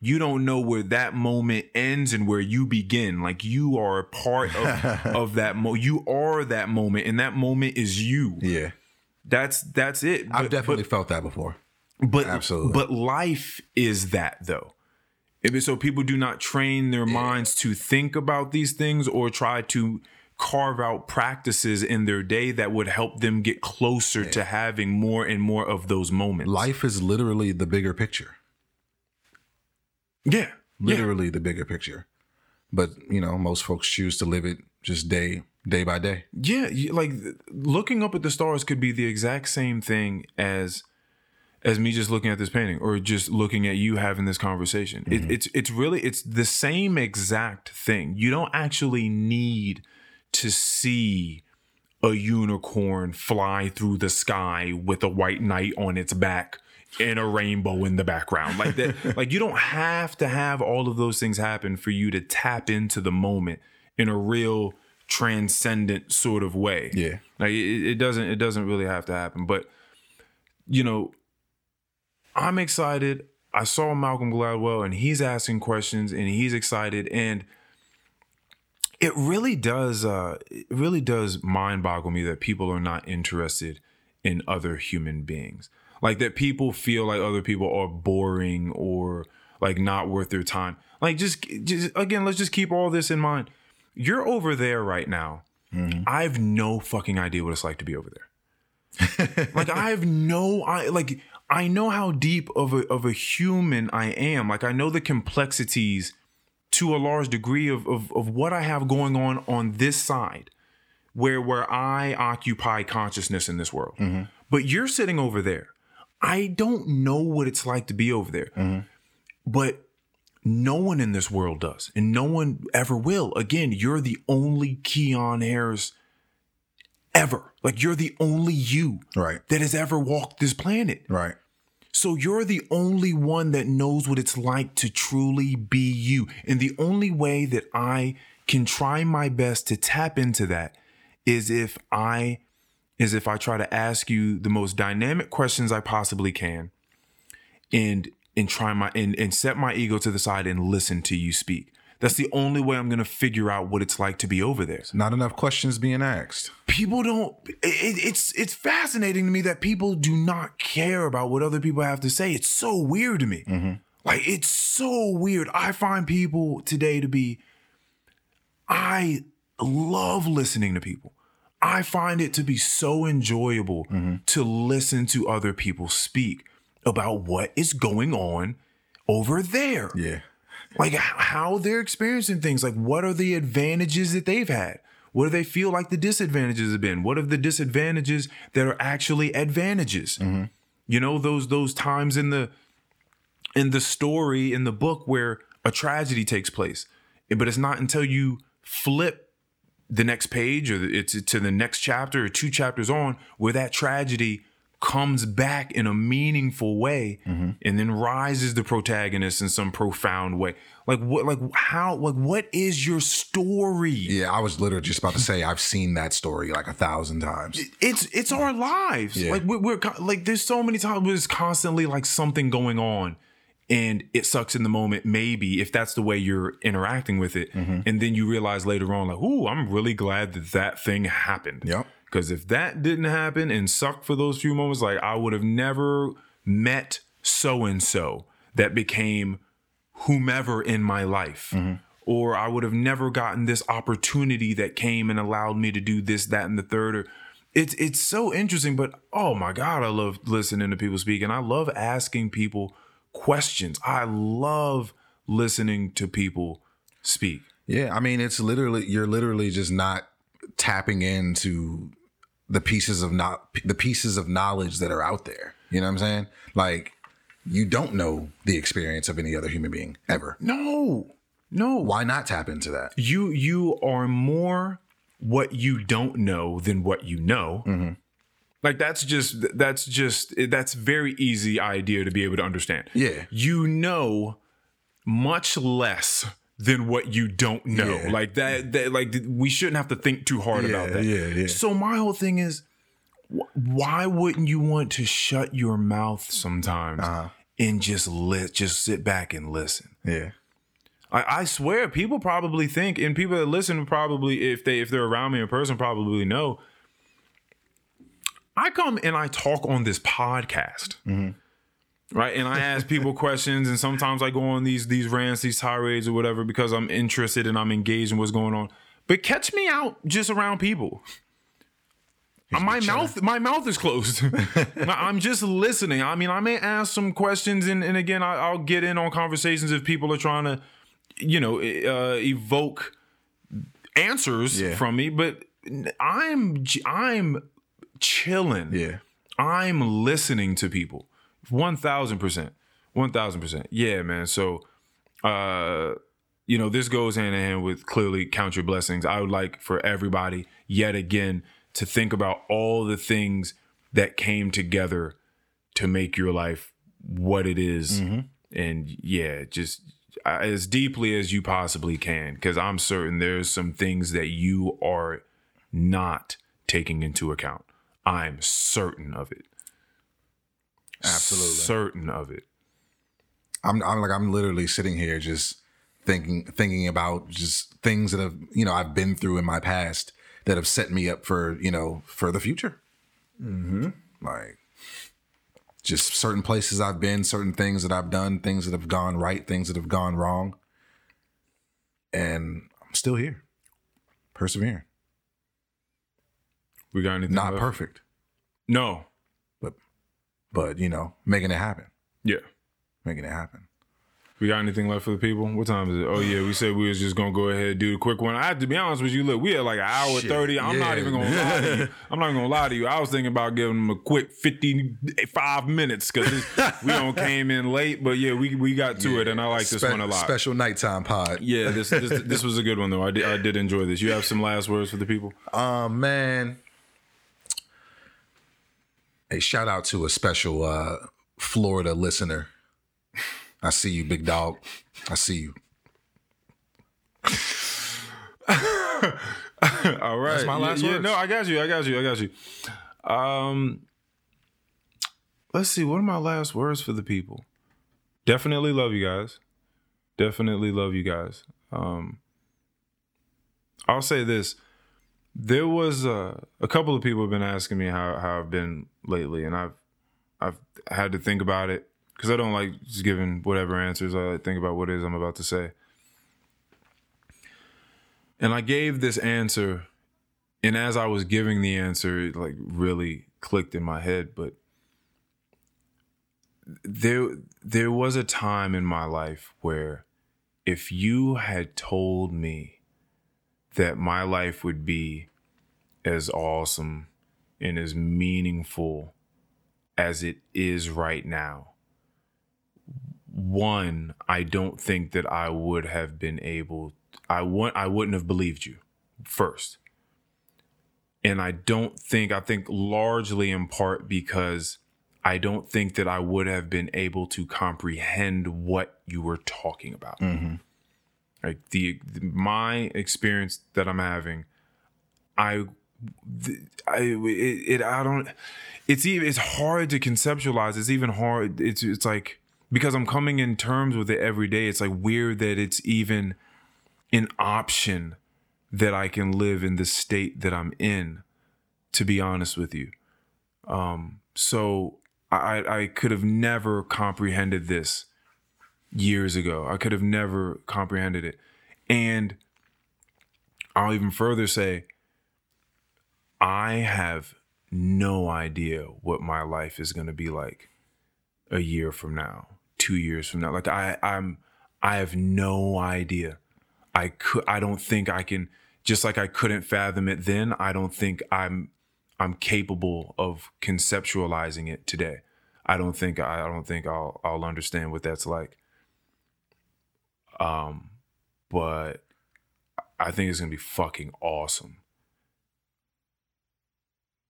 You don't know where that moment ends and where you begin. Like, you are a part of, of that moment. You are that moment, and that moment is you. Yeah. That's it. I've definitely felt that before. But absolutely. But life is that, though. So people do not train their minds to think about these things or try to carve out practices in their day that would help them get closer to having more and more of those moments. Life is literally the bigger picture. Yeah. Literally the bigger picture. But, you know, most folks choose to live it just day by day. Yeah. Like, looking up at the stars could be the exact same thing as me just looking at this painting or just looking at you having this conversation. Mm-hmm. It's really the same exact thing. You don't actually need to see a unicorn fly through the sky with a white knight on its back and a rainbow in the background. Like that. Like, you don't have to have all of those things happen for you to tap into the moment in a real transcendent sort of way. Yeah. Like, it doesn't really have to happen. But, you know, I'm excited. I saw Malcolm Gladwell, and he's asking questions, and he's excited, and it really does mind boggle me that people are not interested in other human beings. Like, that people feel like other people are boring or like not worth their time. Like, just again, let's just keep all this in mind. You're over there right now. Mm-hmm. I have no fucking idea what it's like to be over there. Like, I know how deep of a human I am. Like, I know the complexities to a large degree of what I have going on this side, where I occupy consciousness in this world. Mm-hmm. But you're sitting over there. I don't know what it's like to be over there. Mm-hmm. But no one in this world does. And no one ever will. Again, you're the only Keon Harris ever. Like, you're the only you that has ever walked this planet. Right. So you're the only one that knows what it's like to truly be you. And the only way that I can try my best to tap into that is if I try to ask you the most dynamic questions I possibly can, and try my and set my ego to the side and listen to you speak. That's the only way I'm going to figure out what it's like to be over there. Not enough questions being asked. People don't. It's fascinating to me that people do not care about what other people have to say. It's so weird to me. Mm-hmm. Like, it's so weird. I find people today to be. I love listening to people. I find it to be so enjoyable mm-hmm. to listen to other people speak about what is going on over there. Yeah. Like, how they're experiencing things. Like, what are the advantages that they've had? What do they feel like the disadvantages have been? What are the disadvantages that are actually advantages? Mm-hmm. You know, those times in the story, in the book, where a tragedy takes place. But it's not until you flip the next page or it's to the next chapter or two chapters on where that tragedy comes back in a meaningful way mm-hmm. and then rises the protagonist in some profound way. What is your story? Yeah, I was literally just about to say, I've seen that story like 1,000 times. It's our lives. Yeah. Like, we're like, there's so many times where it's constantly like something going on and it sucks in the moment, maybe, if that's the way you're interacting with it. Mm-hmm. And then you realize later on, like, ooh, I'm really glad that thing happened. Yep. Because if that didn't happen and sucked for those few moments, like, I would have never met so-and-so that became whomever in my life. Mm-hmm. Or I would have never gotten this opportunity that came and allowed me to do this, that, and the third. Or it's so interesting, but oh my God, I love listening to people speak. And I love asking people questions. I love listening to people speak. Yeah, I mean, it's literally, you're literally just not tapping into the pieces of knowledge that are out there. You know what I'm saying? Like, you don't know the experience of any other human being ever. No. Why not tap into that? You are more what you don't know than what you know. Mm-hmm. Like, that's very easy idea to be able to understand. Yeah. You know much less than what you don't know. Yeah. Like that, like, we shouldn't have to think too hard about that. Yeah. So my whole thing is, why wouldn't you want to shut your mouth sometimes and just sit back and listen? Yeah. I swear people probably think, and people that listen probably, if they're around me in person, probably know, I come and I talk on this podcast, mm-hmm. right? And I ask people questions, and sometimes I go on these rants, these tirades or whatever, because I'm interested and I'm engaged in what's going on. But catch me out just around people. My mouth is closed. I'm just listening. I mean, I may ask some questions, and again, I'll get in on conversations if people are trying to, evoke answers from me. But I'm chilling. Yeah, I'm listening to people. 1,000%. Yeah, man. So, this goes hand in hand with clearly count your blessings. I would like for everybody yet again to think about all the things that came together to make your life what it is. Mm-hmm. And just as deeply as you possibly can, because I'm certain there's some things that you are not taking into account. I'm certain of it. Absolutely. Certain of it. I'm literally sitting here just thinking about just things that have, I've been through in my past that have set me up for, for the future. Mm-hmm. Like, just certain places I've been, certain things that I've done, things that have gone right, things that have gone wrong. And I'm still here. Persevering. We got anything? Not perfect. No. But making it happen. Yeah. Making it happen. We got anything left for the people? What time is it? Oh, yeah. We said we was just going to go ahead and do the quick one. I have to be honest with you. Look, we had like an hour 30. I'm not even going to lie to you. I was thinking about giving them a quick 55 minutes because we don't came in late. But, yeah, we got to it, and I like this one a lot. Special nighttime pod. Yeah, this was a good one, though. I did enjoy this. You have some last words for the people? Man. Hey, shout out to a special Florida listener. I see you, big dog. I see you. All right. That's my last words. No, I got you. Let's see. What are my last words for the people? Definitely love you guys. I'll say this. There was a couple of people have been asking me how I've been lately, and I've had to think about it. Because I don't like just giving whatever answers. I think about what it is I'm about to say. And I gave this answer. And as I was giving the answer, it like really clicked in my head. But there was a time in my life where if you had told me that my life would be as awesome and as meaningful as it is right now, one, I don't think that I would have been able. I wouldn't have believed you first, and I think largely in part because I don't think that I would have been able to comprehend what you were talking about. Mm-hmm. Like my experience that I'm having, It's hard to conceptualize. It's even hard. It's like. Because I'm coming in terms with it every day, it's like weird that it's even an option that I can live in the state that I'm in, to be honest with you. So I could have never comprehended this years ago. I could have never comprehended it. And I'll even further say, I have no idea what my life is going to be like a year from now. 2 years from now, like I have no idea. I don't think I can. Just like I couldn't fathom it then, I don't think I'm. I'm capable of conceptualizing it today. I don't think I'll understand what that's like. But I think it's gonna be fucking awesome.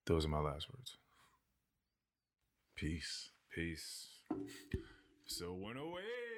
Those are my last words. Peace. So went away.